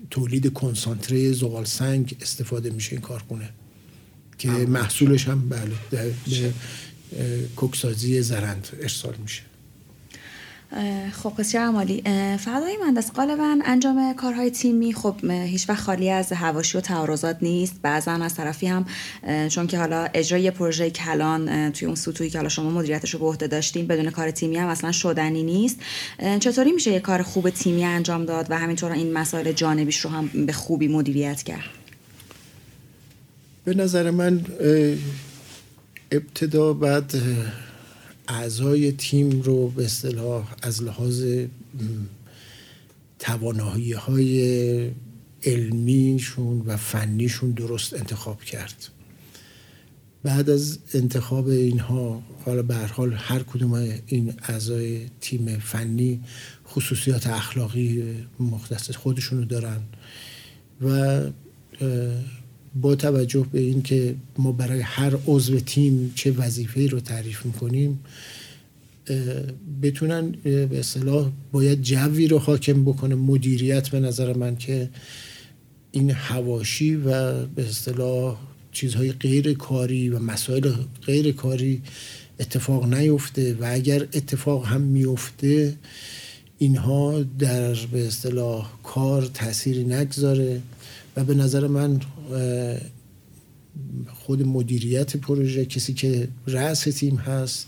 تولید کنسانتره زغال سنگ استفاده میشه این کارخونه که محصولش هم بله کوکسازی زرند ارسال میشه. خب بسیار عالی. فعلا این مهندس غالبا انجام کارهای تیمی خب هیچ وقت خالی از حواشی و تعارضات نیست. بعضا از طرفی هم چون که حالا اجرای پروژه کلان توی اون سطوحی که حالا شما مدیریتش رو به عهده داشتین بدون کار تیمی هم اصلا شدنی نیست. چطوری میشه یه کار خوب تیمی انجام داد و همینطور این مسائل جانبیش رو هم به خوبی مدیریت کرد؟ به نظر من ابتدا بعد اعضای تیم رو به اصطلاح از لحاظ توانایی‌های علمیشون و فنیشون درست انتخاب کرد. بعد از انتخاب اینها، حالا به هر حال هر کدوم این اعضای تیم فنی خصوصیات اخلاقی مختص خودشون رو دارن و با توجه به این که ما برای هر عضو تیم چه وظیفه‌ای رو تعریف می‌کنیم بتونن به اصطلاح باید جوی رو حاکم بکنه مدیریت، به نظر من که این حواشی و به اصطلاح چیزهای غیر کاری و مسائل غیر کاری اتفاق نیفته و اگر اتفاق هم میفته اینها در به اصطلاح کار تأثیری نگذاره و به نظر من خود مدیریت پروژه، کسی که رأس تیم هست،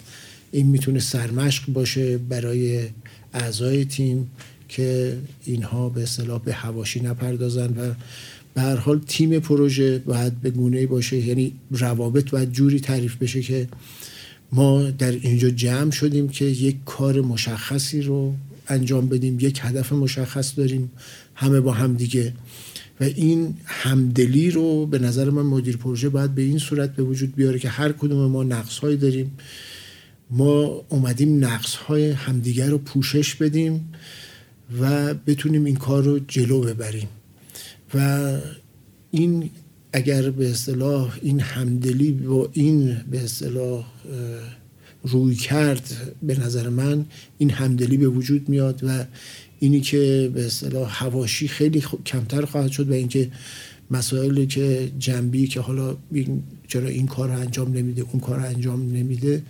این میتونه سرمشق باشه برای اعضای تیم که اینها به اصطلاح به حواشی نپردازن و به هر حال تیم پروژه باید به گونه‌ای باشه، یعنی روابط باید جوری تعریف بشه که ما در اینجا جمع شدیم که یک کار مشخصی رو انجام بدیم، یک هدف مشخص داریم همه با هم دیگه، و این همدلی رو به نظر من مدیر پروژه باید به این صورت به وجود بیاره که هر کدوم ما نقص‌هایی داریم، ما اومدیم نقص‌های همدیگه رو پوشش بدیم و بتونیم این کار رو جلو ببریم. و این اگر به اصطلاح این همدلی با این به اصطلاح روی کرد، به نظر من این همدلی به وجود میاد و اینی که به اصطلاح حواشی خیلی کمتر خواهد شد و اینکه مسائلی که جنبی که حالا چرا این کار رو انجام نمیده اون کار رو انجام نمیده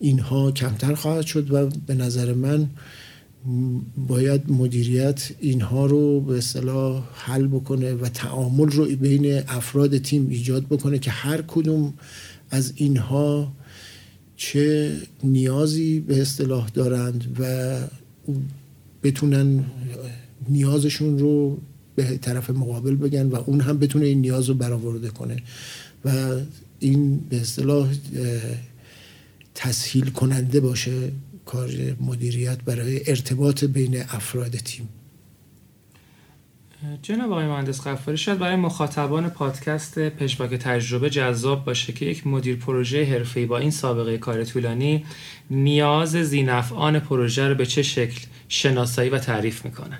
اینها کمتر خواهد شد. و به نظر من باید مدیریت اینها رو به اصطلاح حل بکنه و تعامل رو بین افراد تیم ایجاد بکنه که هر کدوم از اینها چه نیازی به اصطلاح دارند و بتونن نیازشون رو به طرف مقابل بگن و اون هم بتونه این نیاز رو برآورده کنه و این به اصطلاح تسهیل کننده باشه کار مدیریت برای ارتباط بین افراد تیم. جناب آقای مهندس غفاری، شاید برای مخاطبان پادکست پژواک تجربه جذاب باشه که یک مدیر پروژه حرفه‌ای با این سابقه کار طولانی نیاز ذینفعان پروژه رو به چه شکل شناسایی و تعریف میکنه؟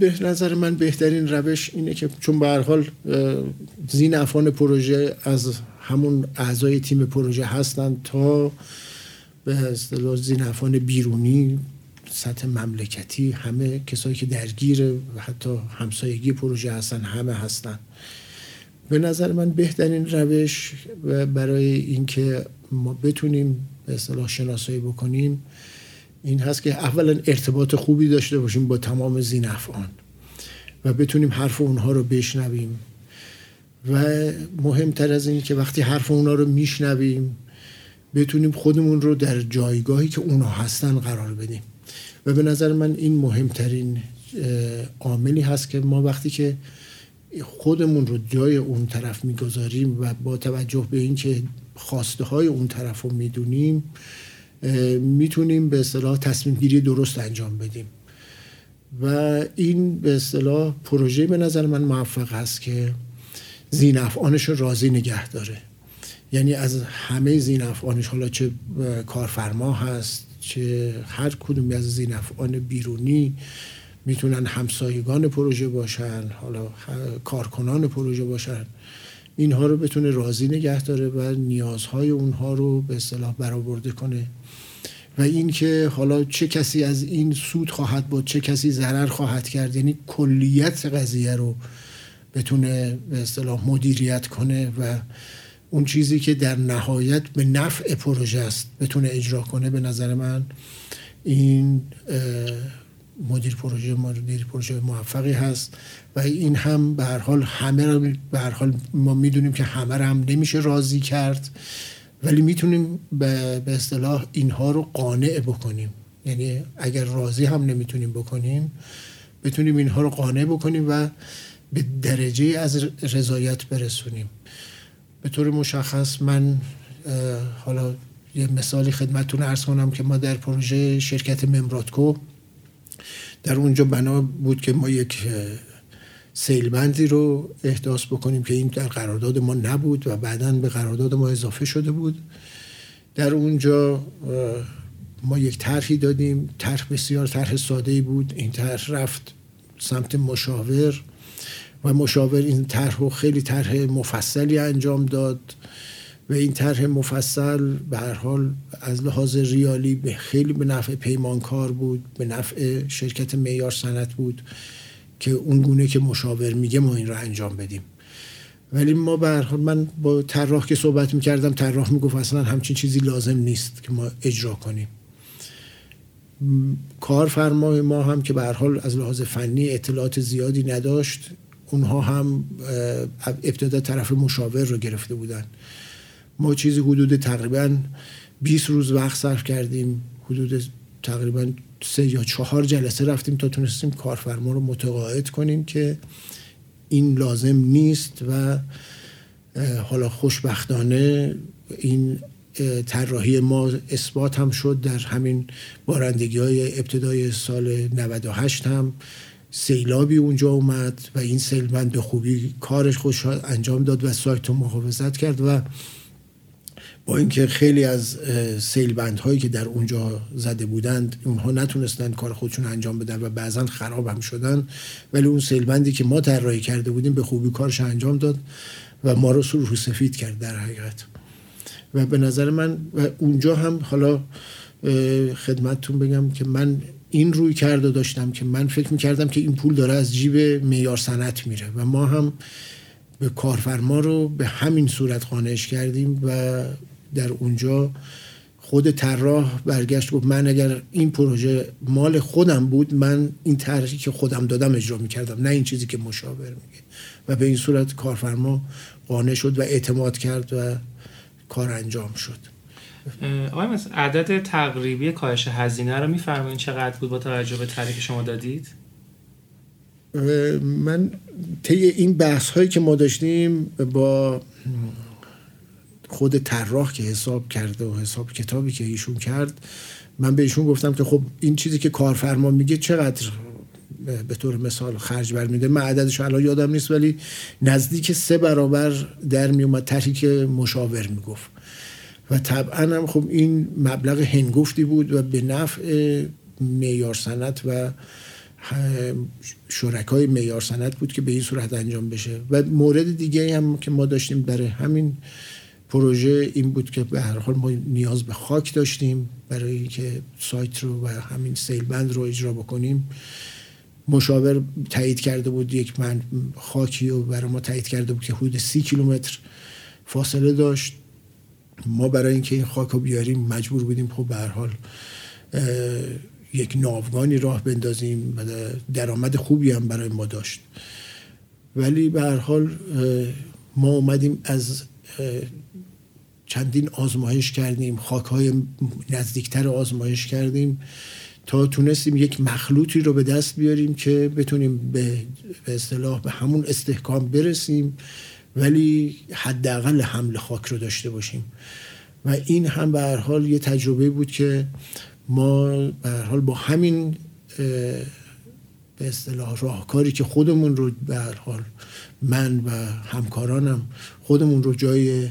به نظر من بهترین روش اینه که چون به هر حال ذینفعان پروژه از همون اعضای تیم پروژه هستن تا به اصطلاح ذینفعان بیرونی سطح مملکتی، همه کسایی که درگیر و حتی همسایگی پروژه هستن همه هستن. به نظر من بهترین روش برای اینکه ما بتونیم به اصطلاح شناسایی بکنیم این هست که اولا ارتباط خوبی داشته باشیم با تمام ذینفعان و بتونیم حرف اونها رو بشنویم و مهمتر از این که وقتی حرف اونها رو میشنویم بتونیم خودمون رو در جایگاهی که اونها هستن قرار بدیم. و به نظر من این مهمترین عاملی هست که ما وقتی که خودمون رو جای اون طرف میگذاریم و با توجه به این که خواسته های اون طرف رو میدونیم میتونیم به اصطلاح تصمیم گیری درست انجام بدیم و این به اصطلاح پروژه به نظر من موفق هست که ذینفعانش رو راضی نگه داره، یعنی از همه ذینفعانش، حالا چه کارفرما هست چه هر کدومی از ذینفعان بیرونی، میتونن همسایگان پروژه باشن، حالا کارکنان پروژه باشن، اینها رو بتونه راضی نگه داره و نیازهای اونها رو به اصطلاح برآورده کنه و این که حالا چه کسی از این سود خواهد بود چه کسی ضرر خواهد کرد، یعنی کلیت قضیه رو بتونه به اصطلاح مدیریت کنه و اون چیزی که در نهایت به نفع پروژه است بتونه اجرا کنه. به نظر من این مدیر پروژه موفقی هست و این هم به هر حال ما میدونیم که همه رو هم نمیشه راضی کرد ولی میتونیم به اصطلاح اینها رو قانع بکنیم، یعنی اگر راضی هم نمیتونیم بکنیم بتونیم اینها رو قانع بکنیم و به درجه از رضایت برسونیم. به طور مشخص من حالا یه مثالی خدمتتون عرض کنم که ما در پروژه شرکت ممرادکو در اونجا بنا بود که ما یک سیلبندی رو احداث بکنیم که این در قرارداد ما نبود و بعداً به قرارداد ما اضافه شده بود. در اونجا ما یک طرحی دادیم، طرح بسیار طرح ساده‌ای بود، این طرح رفت سمت مشاور و مشاور این طرح رو خیلی طرح مفصلی انجام داد و این طرح مفصل به هر حال از لحاظ ریالی به خیلی به نفع پیمانکار بود، به نفع شرکت معیار صنعت بود که اون گونه که مشاور میگه ما این رو انجام بدیم. ولی ما به هر حال من با طراح که صحبت میکردم طراح میگفت اصلا همچین چیزی لازم نیست که ما اجرا کنیم. کارفرمای ما هم که به هر حال از لحاظ فنی اطلاعات زیادی نداشت، اونها هم ابتدا طرف مشاور رو گرفته بودن. ما چیزی حدود تقریبا 20 روز وقت صرف کردیم، حدود تقریبا 3 یا 4 جلسه رفتیم تا تونستیم کارفرما رو متقاعد کنیم که این لازم نیست و حالا خوشبختانه این طراحی ما اثبات هم شد. در همین بارندگی‌های ابتدای سال 98 هم سیلابی اونجا اومد و این سیلبند به خوبی کارش خودش انجام داد و سایت رو محافظت کرد و با اینکه خیلی از سیلبندهایی که در اونجا زده بودند اونها نتونستن کار خودشون انجام بدن و بعضا خراب هم شدن، ولی اون سیلبندی که ما طراحی کرده بودیم به خوبی کارش انجام داد و ما رو سور سفید کرد در حقیقت. و به نظر من و اونجا هم حالا خدمتتون بگم که من این روی کرده داشتم که من فکر میکردم که این پول داره از جیب معیار صنعت میره و ما هم به کارفرما رو به همین صورت قانعش کردیم و در اونجا خود طراح برگشت گفت من اگر این پروژه مال خودم بود من این طرحی که خودم دادم اجرا میکردم، نه این چیزی که مشاور میگه. و به این صورت کارفرما قانع شد و اعتماد کرد و کار انجام شد. آقای مثل عدد تقریبی کاهش هزینه رو میفرمایید چقدر بود با توجه به تعریف شما دادید؟ من طی این بحث هایی که ما داشتیم با خود طراح که حساب کرده و حساب کتابی که ایشون کرد، من به ایشون گفتم که خب این چیزی که کارفرما میگه چقدر به طور مثال خرج برمیده؟ من عددش الان یادم نیست ولی نزدیک 3 برابر در میومد طرحی که مشاور میگفت و طبعا هم خب این مبلغ هنگفتی بود و به نفع معیار صنعت و شرکای معیار صنعت بود که به این صورت انجام بشه. و مورد دیگه هم که ما داشتیم برای همین پروژه این بود که به هر حال ما نیاز به خاک داشتیم برای اینکه سایت رو و همین سیلبند رو اجرا بکنیم. مشاور تایید کرده بود یک من خاکی رو برای ما تایید کرده بود که حدود 30 کیلومتر فاصله داشت. ما برای اینکه این خاک رو بیاریم مجبور بودیم خب به هر حال یک ناوگانی راه بندازیم و درآمد خوبی هم برای ما داشت. ولی به هر حال ما اومدیم از چندین آزمایش کردیم، خاک‌های نزدیکتر آزمایش کردیم تا تونستیم یک مخلوطی رو به دست بیاریم که بتونیم به اصطلاح به همون استحکام برسیم ولی حداقل حمل خاک رو داشته باشیم. و این هم به هر حال یه تجربه بود که ما به هر حال با همین به اصطلاح راهکاری که خودمون رو به هر حال من و همکارانم خودمون رو جای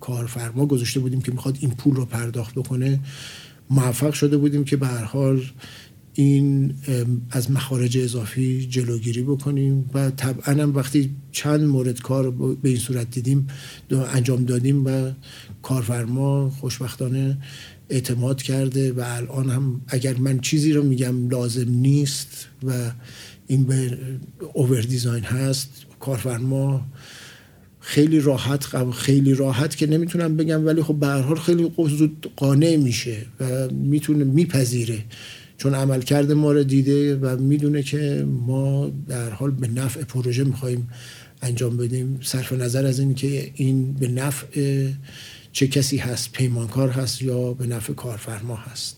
کارفرما گذاشته بودیم که میخواد این پول رو پرداخت بکنه، موفق شده بودیم که به هر حال این از مخارج اضافی جلوگیری بکنیم. و طبعا هم وقتی چند مورد کار به این صورت دیدیم انجام دادیم و کارفرما خوشبختانه اعتماد کرده و الان هم اگر من چیزی رو میگم لازم نیست و این به اوور دیزاین هست، کارفرما خیلی راحت که نمیتونم بگم ولی خب به هر حال خیلی زود قانع میشه و میتونه میپذیره چون عملکرد ما رو دیده و میدونه که ما در حال به نفع پروژه میخوایم انجام بدیم صرف نظر از این که این به نفع چه کسی هست، پیمانکار هست یا به نفع کارفرما هست.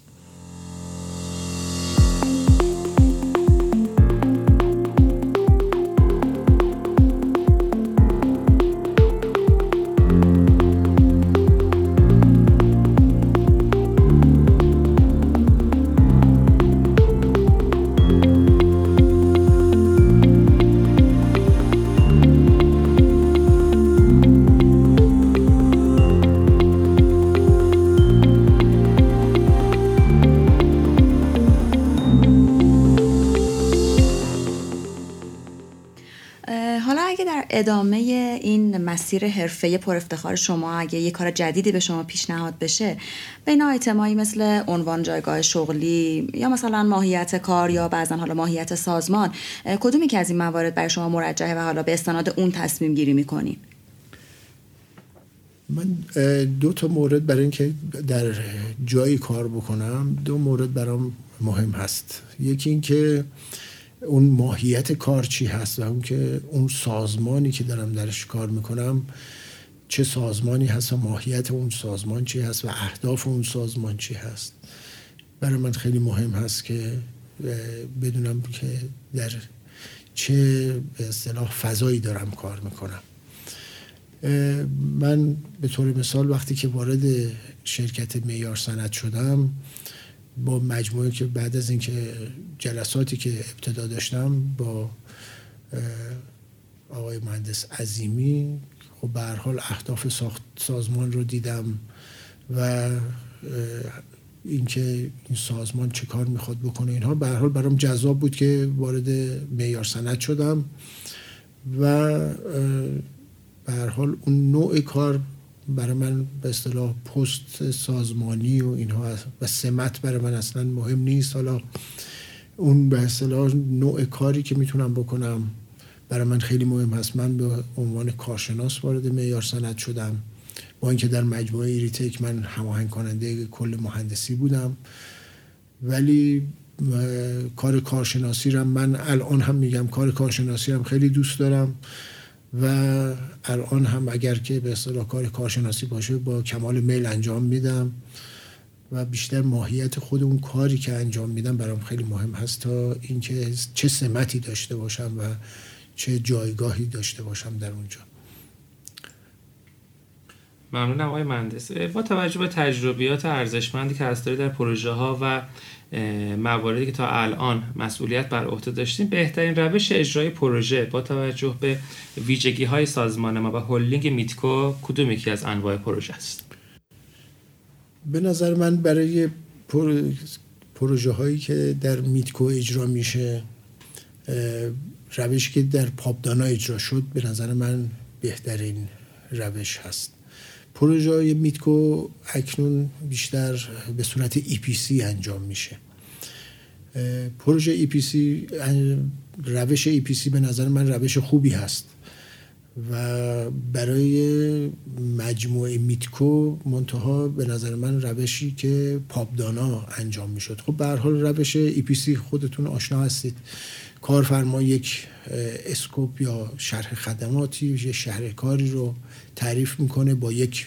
ادامه این مسیر حرفه پر افتخار شما اگه یه کار جدیدی به شما پیشنهاد بشه بین آیتمایی مثل عنوان جایگاه شغلی یا مثلا ماهیت کار یا بعضا حالا ماهیت سازمان، کدومی که از این موارد برای شما مرجحه و حالا به استناد اون تصمیم گیری میکنین؟ من 2 مورد برای این که در جایی کار بکنم 2 مورد برام مهم هست. یکی این که اون ماهیت کار چی هست و اون که اون سازمانی که دارم درش کار میکنم چه سازمانی هست و ماهیت اون سازمان چی هست و اهداف اون سازمان چی هست. برای من خیلی مهم هست که بدونم که در چه به اصطلاح فضایی دارم کار میکنم. من به طور مثال وقتی که وارد شرکت معیار صنعت شدم با مجموعه که بعد از اینکه جلساتی که ابتدا داشتم با آقای مهندس عظیمی، خب به هر حال اهداف سازمان رو دیدم و اینکه این سازمان چه کار میخواد بکنه، اینها به هر حال برام جذاب بود که وارد معیار صنعت شدم و به هر حال اون نوع کار برای من به اصطلاح پست سازمانی و اینها و سمت برای من اصلا مهم نیست. حالا اون به اصطلاح نوع کاری که میتونم بکنم برای من خیلی مهم هست. من به عنوان کارشناس وارد معیار صنعت شدم، با اینکه در مجموعه ایریتک من هماهنگ کننده کل مهندسی بودم، ولی کار کارشناسی رو من الان هم میگم کار کارشناسی هم خیلی دوست دارم و الان هم اگر که به اصطلاح کار کارشناسی باشه با کمال میل انجام میدم و بیشتر ماهیت خود اون کاری که انجام میدم برام خیلی مهم هست تا اینکه چه سمتی داشته باشم و چه جایگاهی داشته باشم در اونجا. ممنونم آقای مهندس. با توجه به تجربیات ارزشمندی که هست در پروژه ها و مواردی که تا الان مسئولیت بر عهده داشتیم، بهترین روش اجرای پروژه با توجه به ویژگی های سازمان ما و هلدینگ میدکو کدوم یکی از انواع پروژه است؟ به نظر من برای پروژه هایی که در میدکو اجرا میشه، روشی که در پابدانا اجرا شد به نظر من بهترین روش هست. پروژه های میدکو اکنون بیشتر به صورت EPC انجام میشه. پروژه EPC، روش EPC به نظر من روش خوبی هست و برای مجموعه میدکو منتها به نظر من روشی که پابدانا انجام میشد. خب به هر حال روش EPC خودتون آشنا هستید، کارفرما یک اسکوپ یا شرح خدماتی یا شرح کاری رو تعریف میکنه با یک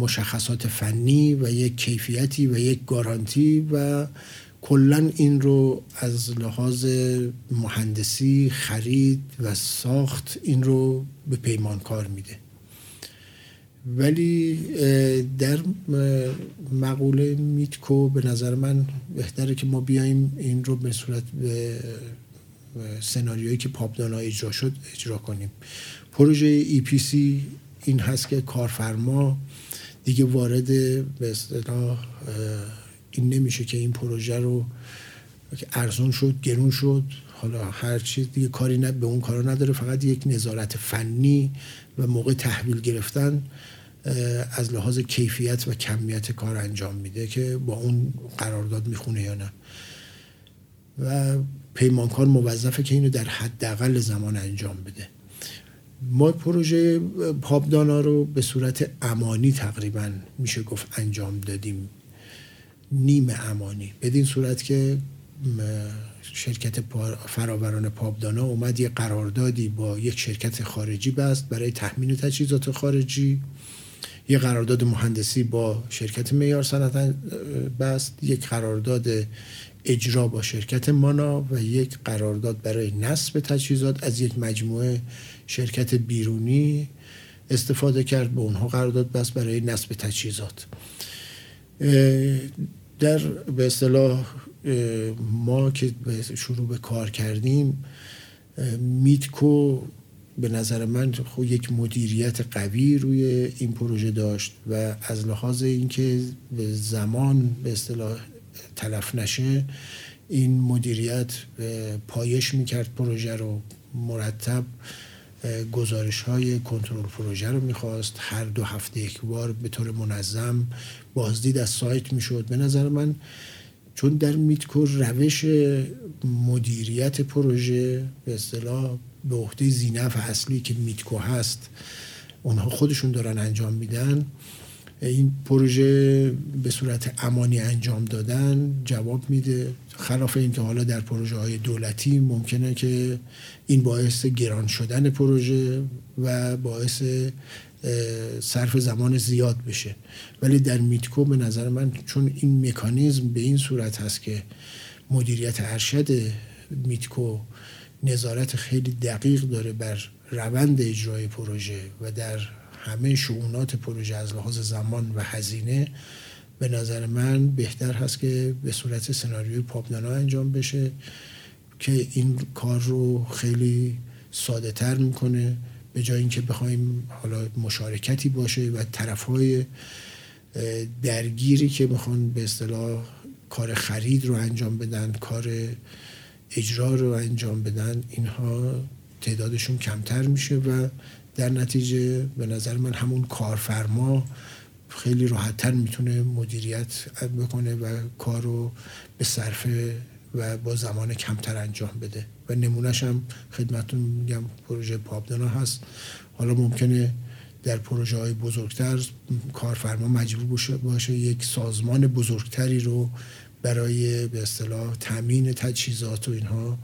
مشخصات فنی و یک کیفیتی و یک گارانتی و کلن این رو از لحاظ مهندسی، خرید و ساخت این رو به پیمانکار میده. ولی در مقوله میدکو به نظر من بهتره که ما بیایم این رو به صورت سناریویی که پابدانا اجرا شد اجرا کنیم. پروژه EPC این هست که کارفرما دیگه وارد به اصطلاح این نمیشه که این پروژه رو ارزون شد، گرون شد، حالا هر چیز دیگه کاری به اون کارا نداره، فقط یک نظارت فنی و موقع تحویل گرفتن از لحاظ کیفیت و کمیت کار انجام میده که با اون قرارداد میخونه یا نه و پیمانکار موظفه که اینو در حداقل زمان انجام بده. ما پروژه پابدانا رو به صورت امانی تقریبا میشه گفت انجام دادیم، نیم امانی، بدین صورت که شرکت فرآوران پابدانا اومد یه قراردادی با یک شرکت خارجی بست برای تامین تجهیزات خارجی، یه قرارداد مهندسی با شرکت معیار صنعت بست، یک قرارداد اجرا با شرکت مانا و یک قرارداد برای نصب تجهیزات از یک مجموعه شرکت بیرونی استفاده کرد، به اونها قرارداد بست برای نصب تجهیزات. در به اصطلاح ما که شروع به کار کردیم میدکو به نظر من خب یک مدیریت قوی روی این پروژه داشت و از لحاظ اینکه زمان به اصطلاح تلف نشه این مدیریت پایش میکرد پروژه رو، مرتب گزارش های کنترل پروژه رو میخواست، هر 2 هفته یک بار به طور منظم بازدید از سایت میشد. به نظر من چون در میدکو روش مدیریت پروژه به اصطلاح به عهده زینف اصلی که میدکو هست اونها خودشون دارن انجام میدن، این پروژه به صورت امانی انجام دادن جواب میده، خلاف این که حالا در پروژه های دولتی ممکنه که این باعث گران شدن پروژه و باعث صرف زمان زیاد بشه. ولی در میدکو به نظر من چون این مکانیزم به این صورت هست که مدیریت ارشد میدکو نظارت خیلی دقیق داره بر روند اجرای پروژه و در همه شؤونات پروژه از لحاظ زمان و هزینه، به نظر من بهتر هست که به صورت سناریوی پابدانا انجام بشه که این کار رو خیلی ساده تر میکنه، به جای اینکه بخوایم حالا مشارکتی باشه و طرفهای درگیری که میخوان به اصطلاح کار خرید رو انجام بدن، کار اجرا رو انجام بدن، اینها تعدادشون کمتر میشه و در نتیجه به نظر من همون کارفرما خیلی راحت‌تر میتونه مدیریت بکنه و کار رو به صرفه و با زمان کمتر انجام بده و نمونه‌اش هم خدمتتون میگم پروژه پابدانا هست. حالا ممکنه در پروژه‌های بزرگتر کارفرما مجبور باشه یک سازمان بزرگتری رو برای به اصطلاح تامین تجهیزات و اینها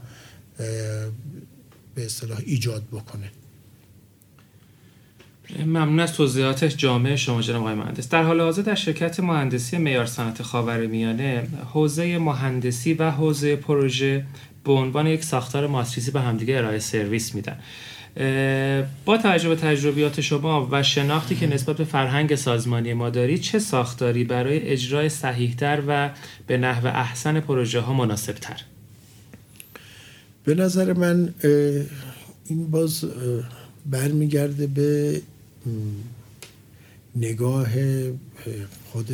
به اصطلاح ایجاد بکنه. ممنون از توضیحاتش جامع شما جناب آقای مهندس. در حال حاضر در شرکت مهندسی معیار صنعت خاورمیانه حوزه مهندسی و حوزه پروژه به عنوان یک ساختار ماتریسی به همدیگه ارائه سرویس میدن. با توجه به تجربیات شما و شناختی که نسبت به فرهنگ سازمانی ما دارید، چه ساختاری برای اجرای صحیح‌تر و به نحو احسن پروژه ها مناسب‌تر؟ به نظر من این باز برمیگرده به نگاه خود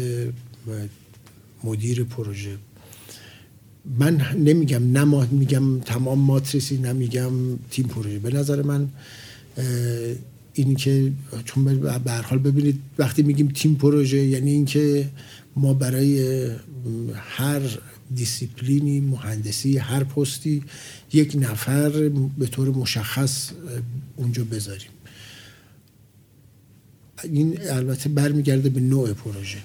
مدیر پروژه. من نمیگم نما، میگم تمام ماتریسی، نمیگم تیم پروژه. به نظر من این که چون به هر حال ببینید وقتی میگیم تیم پروژه یعنی این که ما برای هر دیسیپلینی مهندسی، هر پستی یک نفر به طور مشخص اونجا بذاریم. این البته برمیگرده به نوع پروژه.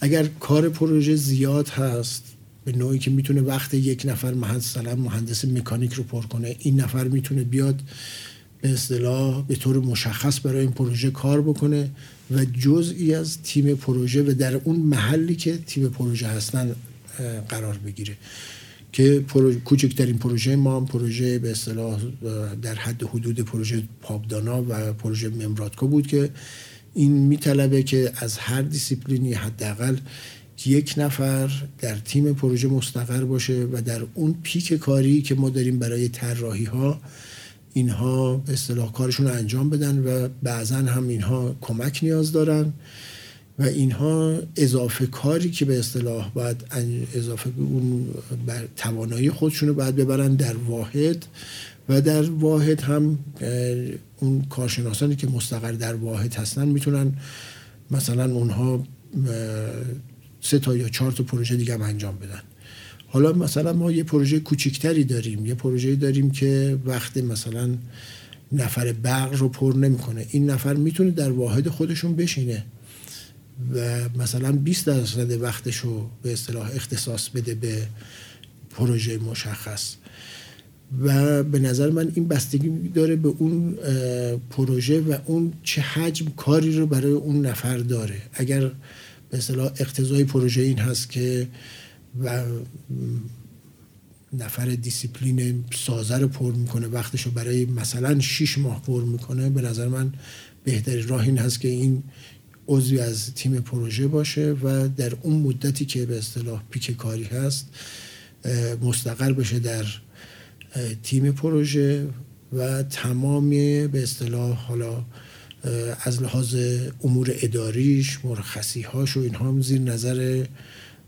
اگر کار پروژه زیاد هست به نوعی که میتونه وقت یک نفر مثلا مهندس مکانیک رو پر کنه، این نفر میتونه بیاد به اصطلاح به طور مشخص برای این پروژه کار بکنه و جزئی از تیم پروژه و در اون محلی که تیم پروژه هستن قرار بگیره که کوچکترین پروژه ما هم پروژه به اصطلاح در حد حدود پروژه پابدانا و پروژه ممرادکو بود که این میطلبه که از هر دیسیپلینی حداقل یک نفر در تیم پروژه مستقر باشه و در اون پیک کاری که ما داریم برای طراحی ها اینها به اصطلاح کارشون رو انجام بدن و بعضا هم اینها کمک نیاز دارن و اینها اضافه کاری که به اصطلاح باید اضافه اون توانایی خودشون رو باید ببرن در واحد و در واحد هم اون کارشناسانی که مستقر در واحد هستن میتونن مثلا اونها 3 تا یا 4 تا پروژه دیگه هم انجام بدن. حالا مثلا ما یه پروژه کوچیکتری داریم، یه پروژه داریم که وقت مثلا نفر برق رو پر نمیکنه، این نفر میتونه در واحد خودشون بشینه و مثلا 20% وقتش رو به اصطلاح اختصاص بده به پروژه مشخص و به نظر من این بستگی داره به اون پروژه و اون چه حجم کاری رو برای اون نفر داره. اگر به اصطلاح اقتضای پروژه این هست که و نفر دیسیپلین سازه رو پر میکنه، وقتش رو برای مثلا 6 ماه پر میکنه، به نظر من بهترین راه این هست که این عضوی از تیم پروژه باشه و در اون مدتی که به اصطلاح پیک کاری هست مستقر بشه در تیم پروژه و تمام به اصطلاح حالا از لحاظ امور اداریش، مرخصی هاش و اینها هم زیر نظر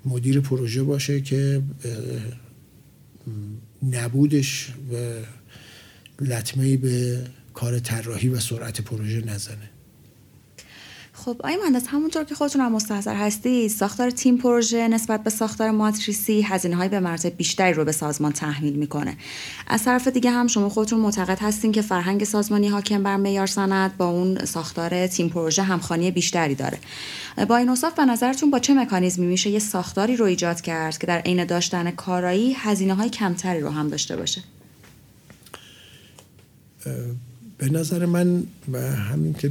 مدیر پروژه باشه که نبودش لطمه‌ای به کار طراحی و سرعت پروژه نزنه. خب آقای مهندس، همونطور که خودتون هم مستحضر هستید، ساختار تیم پروژه نسبت به ساختار ماتریسی هزینه‌های به مراتب بیشتری رو به سازمان تحمیل میکنه. از طرف دیگه هم شما خودتون معتقد هستین که فرهنگ سازمانی حاکم بر معیار صنعت با اون ساختار تیم پروژه همخوانی بیشتری داره. با این اوصاف به نظرتون با چه مکانیزمی میشه یه ساختاری رو ایجاد کرد که در عین داشتن کارایی هزینه‌های کمتری رو هم داشته باشه؟ به نظر من و همین که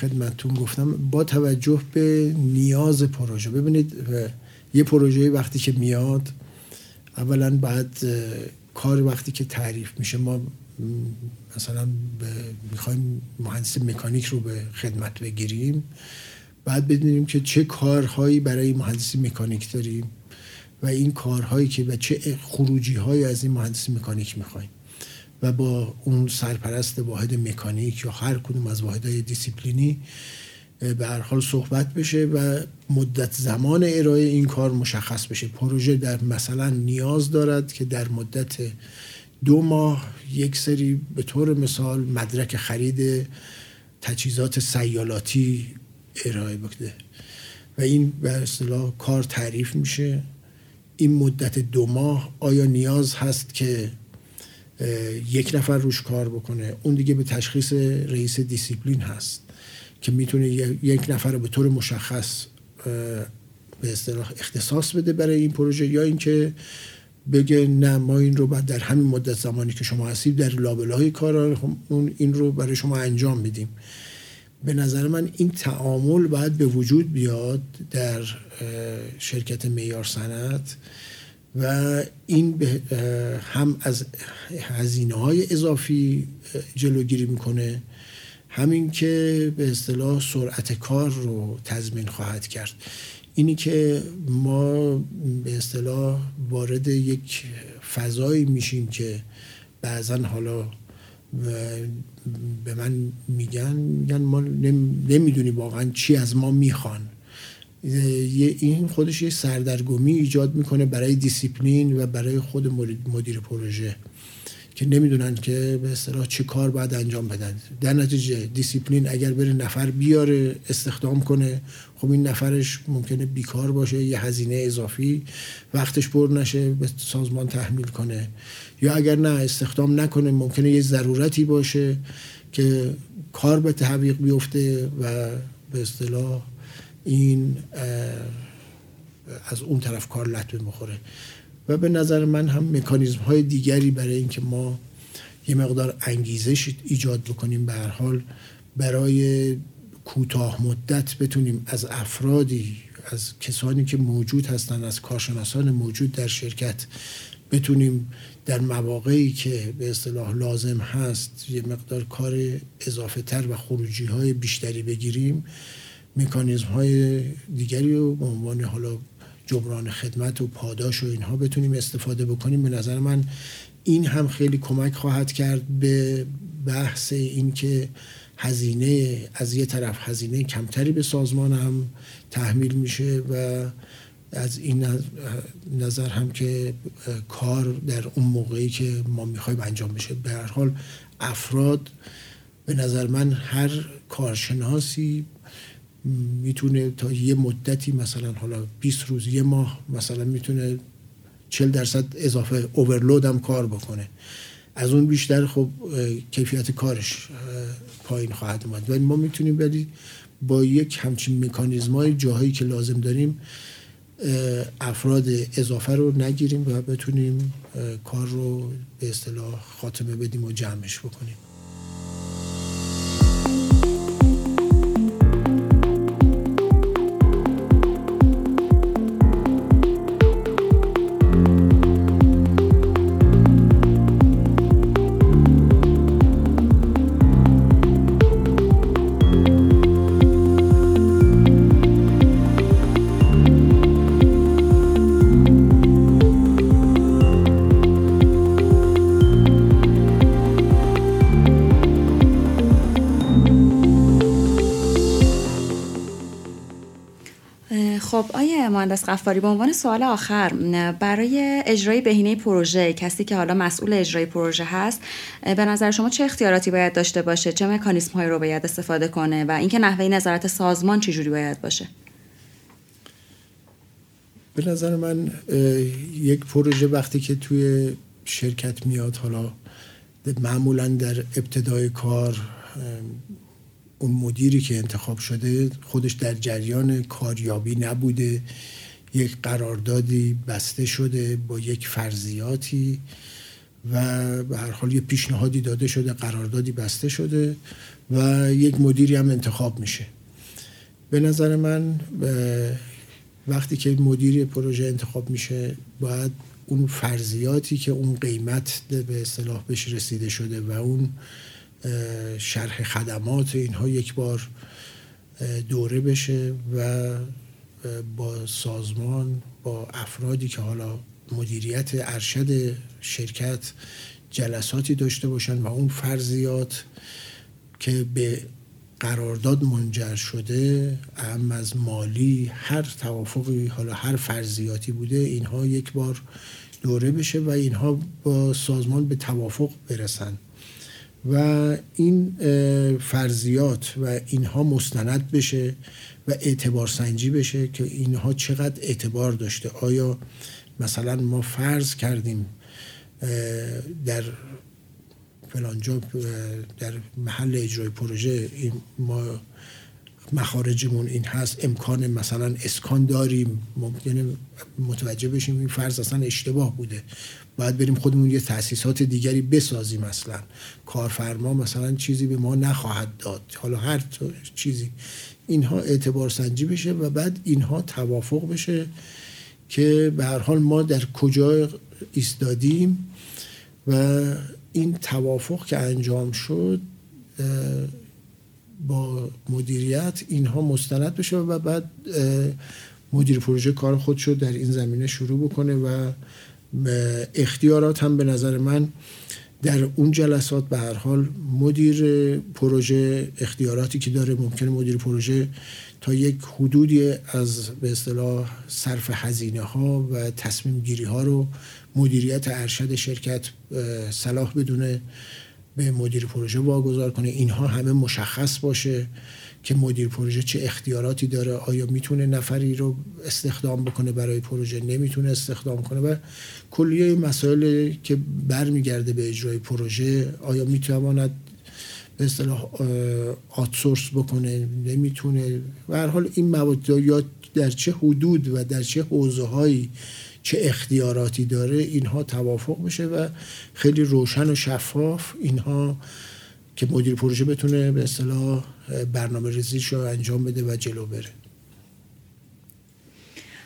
خدمتتون گفتم، با توجه به نیاز پروژه، ببینید یه پروژه وقتی که میاد، اولا بعد کار وقتی که تعریف میشه، ما مثلا میخوایم مهندس مکانیک رو به خدمت بگیریم، بعد بدونیم که چه کارهایی برای مهندسی مکانیک داریم و این کارهایی که و چه خروجی هایی از این مهندسی مکانیک میخوایم و با اون سرپرست واحد مکانیک یا هر کدوم از واحدهای دیسیپلینی به هر حال صحبت بشه و مدت زمان ارائه این کار مشخص بشه. پروژه در مثلا نیاز دارد که در مدت 2 ماه یک سری به طور مثال مدرک خرید تجهیزات سیالاتی ارائه بده و این به اصطلاح کار تعریف میشه. این مدت 2 ماه آیا نیاز هست که یک نفر روش کار بکنه؟ اون دیگه به تشخیص رئیس دیسیپلین هست که میتونه یک نفر رو به طور مشخص به اصطلاح اختصاص بده برای این پروژه، یا اینکه بگه نه ما این رو بعد در همین مدت زمانی که شما هستید در لابلای کار این رو برای شما انجام میدیم. به نظر من این تعامل باید به وجود بیاد در شرکت معیار صنعت و این هم از هزینه‌های اضافی جلوگیری میکنه، همین که به اصطلاح سرعت کار رو تضمین خواهد کرد. اینی که ما به اصطلاح وارد یک فضایی میشیم که بعضا حالا به من میگن ما نمیدونی واقعا چی از ما میخوان، این خودش یه سردرگمی ایجاد میکنه برای دیسیپلین و برای خود مدیر پروژه که نمیدونن که به اصطلاح چه کار باید انجام بدن. در نتیجه دیسیپلین اگر بره نفر بیاره استخدام کنه، خب این نفرش ممکنه بیکار باشه، یه هزینه اضافی وقتش پر نشه به سازمان تحمیل کنه، یا اگر نه استخدام نکنه ممکنه یه ضرورتی باشه که کار به تعویق بیفته و به اصطلاح این از اون طرف کار لطمه بخوره. و به نظر من هم مکانیزم های دیگری برای اینکه ما یه مقدار انگیزش ایجاد بکنیم به هر حال برای کوتاه مدت بتونیم از افرادی، از کسانی که موجود هستن، از کارشناسان موجود در شرکت بتونیم در مواقعی که به اصطلاح لازم هست یه مقدار کار اضافه تر و خروجی های بیشتری بگیریم. مکانیزم های دیگری رو به عنوان حالا جبران خدمت و پاداش و اینها بتونیم استفاده بکنیم. به نظر من این هم خیلی کمک خواهد کرد به بحث این که هزینه از یه طرف هزینه کمتری به سازمان هم تحمیل میشه و از این نظر هم که کار در اون موقعی که ما میخوایم انجام بشه. به هر حال افراد به نظر من هر کارشناسی میتونه تا یه مدتی مثلا حالا 20 روز یه ماه مثلا میتونه 40% اضافه اورلود هم کار بکنه، از اون بیشتر خب کیفیت کارش پایین خواهد اومد. ولی ما میتونیم ولی با یک همچین مکانیزمای جاهایی که لازم داریم افراد اضافه رو نگیریم و بتونیم کار رو به اصطلاح خاتمه بدیم و جمعش بکنیم. مهندس غفاری، به عنوان سوال آخر، برای اجرای بهینه پروژه کسی که حالا مسئول اجرای پروژه هست، به نظر شما چه اختیاراتی باید داشته باشه؟ چه مکانیزم هایی رو باید استفاده کنه و اینکه نحوه نظارت سازمان چجوری باید باشه؟ به نظر من یک پروژه وقتی که توی شرکت میاد، حالا معمولا در ابتدای کار اون مدیری که انتخاب شده خودش در جریان کاریابی نبوده، یک قراردادی بسته شده با یک فرضیاتی و به هر حال یه پیشنهادی داده شده، قراردادی بسته شده و یک مدیری هم انتخاب میشه. به نظر من وقتی که مدیر پروژه انتخاب میشه باید اون فرضیاتی که اون قیمت به اصطلاح بهش رسیده شده و اون شرح خدمات اینها یک بار دوره بشه و با سازمان، با افرادی که حالا مدیریت ارشد شرکت جلساتی داشته باشن و اون فرضیات که به قرارداد منجر شده، اهم از مالی، هر توافقی حالا هر فرضیاتی بوده، اینها یک بار دوره بشه و اینها با سازمان به توافق برسن و این فرضیات و اینها مستند بشه و اعتبار سنجی بشه که اینها چقدر اعتبار داشته. آیا مثلا ما فرض کردیم در فلان جا در محل اجرای پروژه ما مخارجمون این هست، امکان مثلا اسکان داریم، ممکنه متوجه بشیم این فرض اصلا اشتباه بوده، باید بریم خودمون یه تأسیسات دیگری بسازیم، مثلا کارفرما مثلا چیزی به ما نخواهد داد، حالا هر چیزی، اینها اعتبار سنجی بشه و بعد اینها توافق بشه که به هر حال ما در کجا ایستادیم و این توافق که انجام شد با مدیریت اینها مستند بشه و بعد مدیر پروژه کار خودش رو در این زمینه شروع بکنه و اختیارات هم به نظر من در اون جلسات به هر حال مدیر پروژه اختیاراتی که داره، ممکنه مدیر پروژه تا یک حدودی از به اصطلاح صرف هزینه ها و تصمیم گیری ها رو مدیریت ارشد شرکت صلاح بدونه به مدیر پروژه واگذار کنه، اینها همه مشخص باشه که مدیر پروژه چه اختیاراتی داره، آیا میتونه نفری رو استخدام بکنه برای پروژه، نمیتونه استخدام کنه و کلیه مسائل که برمیگرده به اجرای پروژه، آیا میتواند به اصطلاح آوتسورس بکنه، نمیتونه، به هر حال این مواد یا در چه حدود و در چه حوزه هایی چه اختیاراتی داره، اینها توافق میشه و خیلی روشن و شفاف اینها که مدیر پروژه بتونه به اصطلاح برنامه ریزیش رو انجام بده و جلو بره.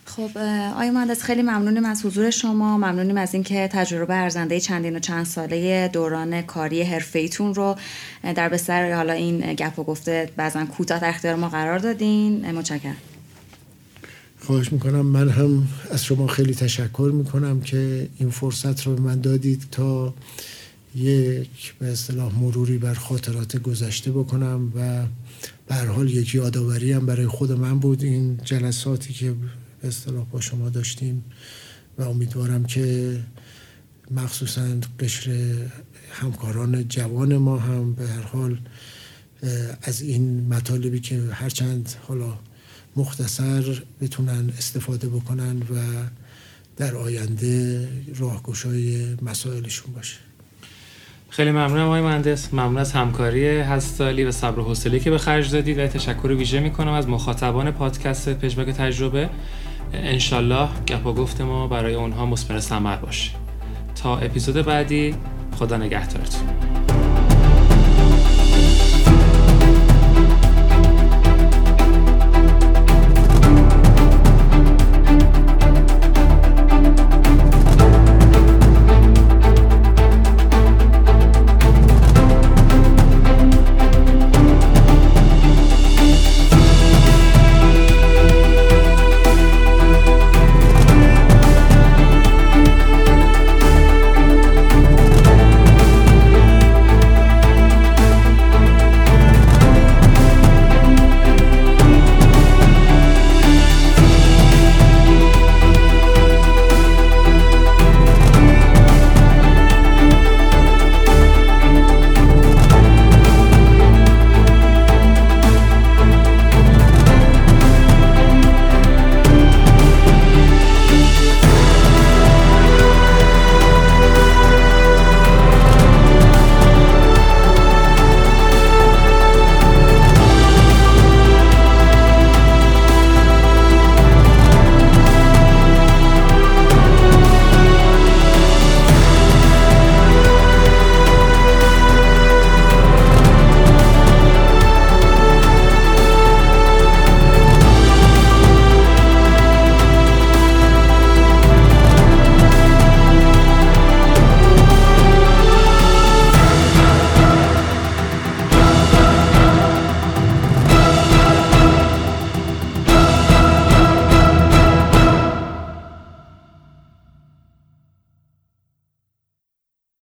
خب آقای مهندس، خیلی ممنونم از حضور شما، ممنونم از اینکه تجربه ارزنده چندین و چند ساله دوران کاری حرفه‌ایتون رو در بستر حالا این گپ و گفته بعضاً کوتاه در اختیار ما قرار دادین. متشکرم. خواهش میکنم. من هم از شما خیلی تشکر میکنم که این فرصت رو به من دادید تا یک به اصطلاح مروری بر خاطرات گذشته بکنم و به هر حال یکی یادآوری هم برای خود من بود این جلساتی که به اصطلاح با شما داشتیم و امیدوارم که مخصوصاً قشر همکاران جوان ما هم به هر حال از این مطالبی که هرچند حالا مختصر بتونن استفاده بکنن و در آینده راهگشای مسائلشون باشه. خیلی ممنونم آقای مهندس، ممنون از همکاری هستالی و صبر و حوصله‌ای که به خرج دادید و تشکر ویژه میکنم از مخاطبان پادکست پژواک تجربه. انشالله گپ و گفت ما برای اونها مثمر ثمر باشه. تا اپیزود بعدی، خدا نگهدارتون.